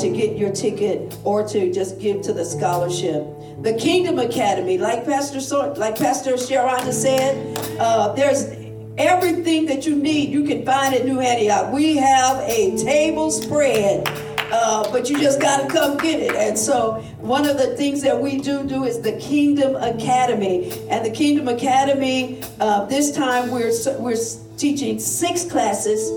to get your ticket or to just give to the scholarship. The Kingdom Academy, like Pastor Sharonda said, there's everything that you need. You can find at New Antioch. We have a table spread. But you just got to come get it. And so one of the things that we do is the Kingdom Academy. And the Kingdom Academy, this time we're teaching 6 classes,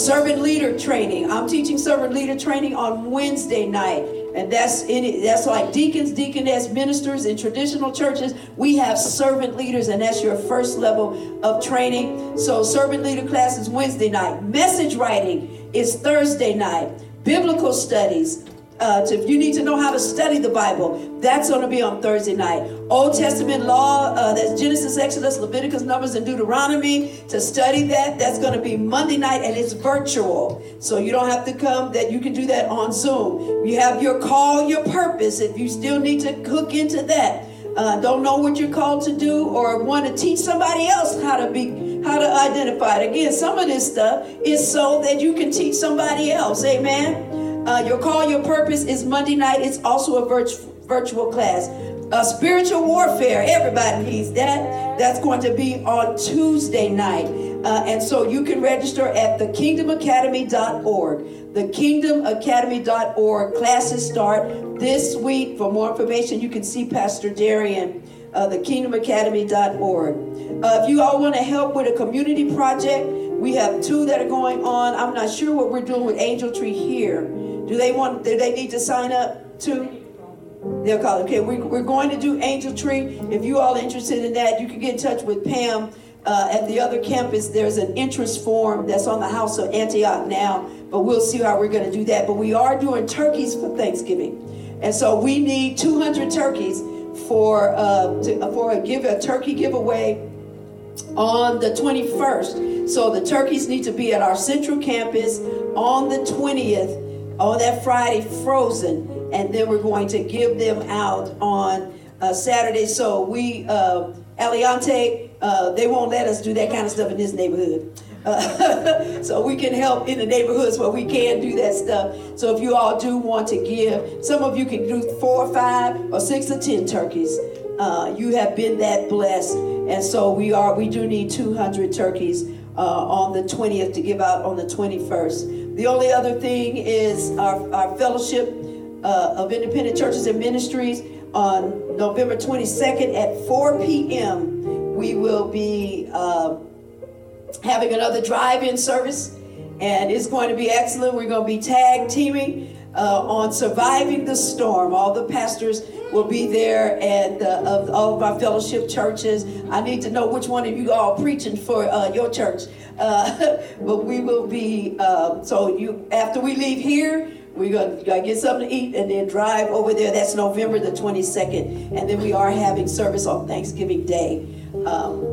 servant leader training. I'm teaching servant leader training on Wednesday night. And that's like deacons, deaconess, ministers in traditional churches. We have servant leaders, and that's your first level of training. So servant leader class is Wednesday night. Message writing is Thursday night. Biblical studies, if you need to know how to study the Bible, that's going to be on Thursday night. Old Testament law, that's Genesis, Exodus, Leviticus, Numbers, and Deuteronomy. To study that's going to be Monday night, and it's virtual. So you don't have to come, that you can do that on Zoom. You have your call, your purpose, if you still need to hook into that. Don't know what you're called to do or want to teach somebody else how to identify it. Again, some of this stuff is so that you can teach somebody else. Amen. Your call, your purpose is Monday night. It's also a virtual class. Spiritual warfare. Everybody needs that. That's going to be on Tuesday night. And so you can register at thekingdomacademy.org. Thekingdomacademy.org. Classes start this week. For more information, you can see Pastor Darian. Thekingdomacademy.org. If you all want to help with a community project, we have 2 that are going on. I'm not sure what we're doing with Angel Tree here. Do they need to sign up too? They'll call. Okay, we're going to do Angel Tree. If you all are interested in that, you can get in touch with Pam. At the other campus, there's an interest form that's on the House of Antioch now, but we'll see how we're going to do that. But we are doing turkeys for Thanksgiving. And so we need 200 turkeys for a turkey giveaway on the 21st. So the turkeys need to be at our central campus on the 20th, on that Friday, frozen. And then we're going to give them out on Saturday. So Aliante, they won't let us do that kind of stuff in this neighborhood. So we can help in the neighborhoods where we can do that stuff. So if you all do want to give, some of you can do 4 or 5 or 6 or 10 turkeys. You have been that blessed. And so we do need 200 turkeys on the 20th to give out on the 21st. The only other thing is our fellowship of independent churches and ministries on November 22nd at 4 p.m. We will be having another drive-in service, and it's going to be excellent. We're going to be tag teaming on surviving the storm. All the pastors will be there, and of all of our fellowship churches. I need to know which one of you all preaching for your church. But we will be, so you, after we leave here, we're going to get something to eat and then drive over there. That's November the 22nd. And then we are having service on Thanksgiving Day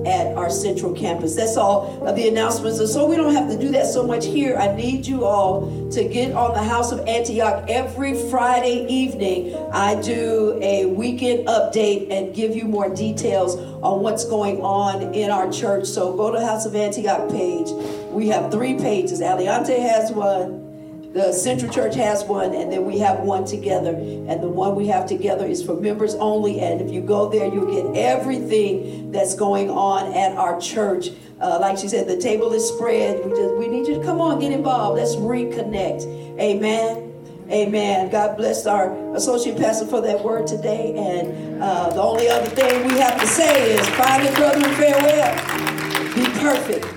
at our central campus. That's all of the announcements. And so we don't have to do that so much here. I need you all to get on the House of Antioch. Every Friday evening, I do a weekend update and give you more details on what's going on in our church. So go to the House of Antioch page. We have 3 pages. Aliante has one. The Central Church has one, and then we have one together. And the one we have together is for members only. And if you go there, you'll get everything that's going on at our church. Like she said, the table is spread. We need you to come on, get involved. Let's reconnect. Amen. Amen. God bless our associate pastor for that word today. And the only other thing we have to say is, finally, brethren, farewell. Be perfect.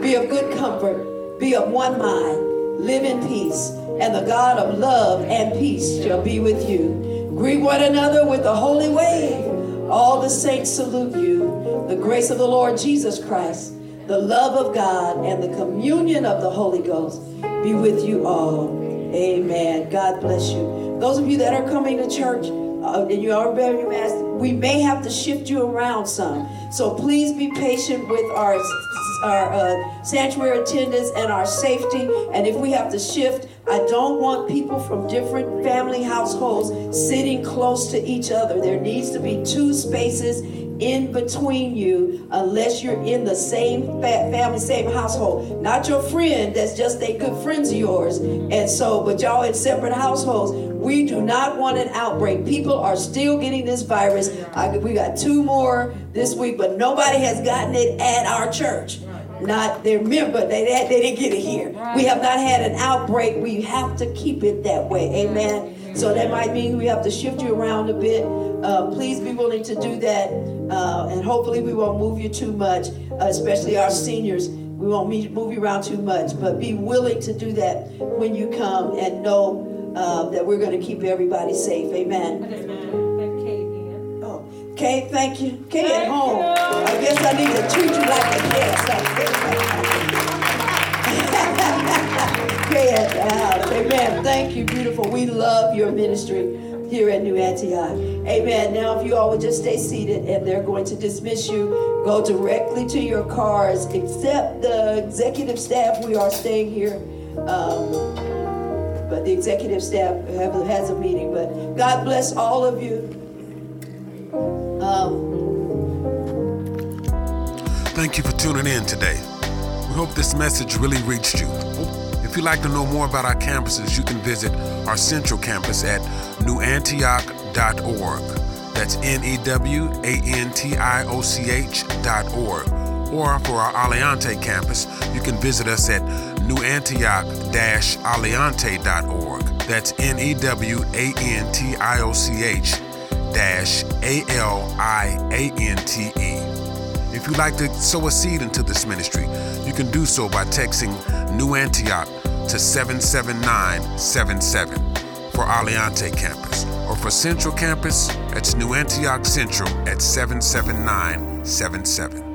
Be of good comfort. Be of one mind. Live in peace, and the God of love and peace shall be with you. Greet one another with a holy wave. All the saints salute you. The grace of the Lord Jesus Christ, the love of God, and the communion of the Holy Ghost be with you all. Amen. God bless you. Those of you that are coming to church, and you are wearing your mask, we may have to shift you around some. So please be patient with our sanctuary attendants and our safety. And if we have to shift, I don't want people from different family households sitting close to each other. There needs to be 2 spaces in between you, unless you're in the same family, same household. Not your friend, that's just a good friends of yours. And so, but y'all in separate households, we do not want an outbreak. People are still getting this virus. We got 2 more this week, but nobody has gotten it at our church. Not their member, they didn't get it here. We have not had an outbreak. We have to keep it that way, amen? So that might mean we have to shift you around a bit. Please be willing to do that. And hopefully we won't move you too much, especially our seniors. We won't move you around too much, but be willing to do that when you come, and know that we're going to keep everybody safe. Amen. And Kay again. Oh, Kay, thank you. Kay at home. You. I guess I need to treat you like a guest. Kay at the house. Amen. Thank you, beautiful. We love your ministry here at New Antioch. Amen. Now, if you all would just stay seated, and they're going to dismiss you. Go directly to your cars, except the executive staff. We are staying here. But the executive staff has a meeting. But God bless all of you. Thank you for tuning in today. We hope this message really reached you. If you'd like to know more about our campuses, you can visit our central campus at newantioch.org. That's newantioch.org. Or for our Aliante campus, you can visit us at newantioch-aliante.org. That's newantioch-aliante. If you'd like to sow a seed into this ministry, you can do so by texting New Antioch to 77977 for Aliante campus, or for Central campus, it's New Antioch Central at 77977.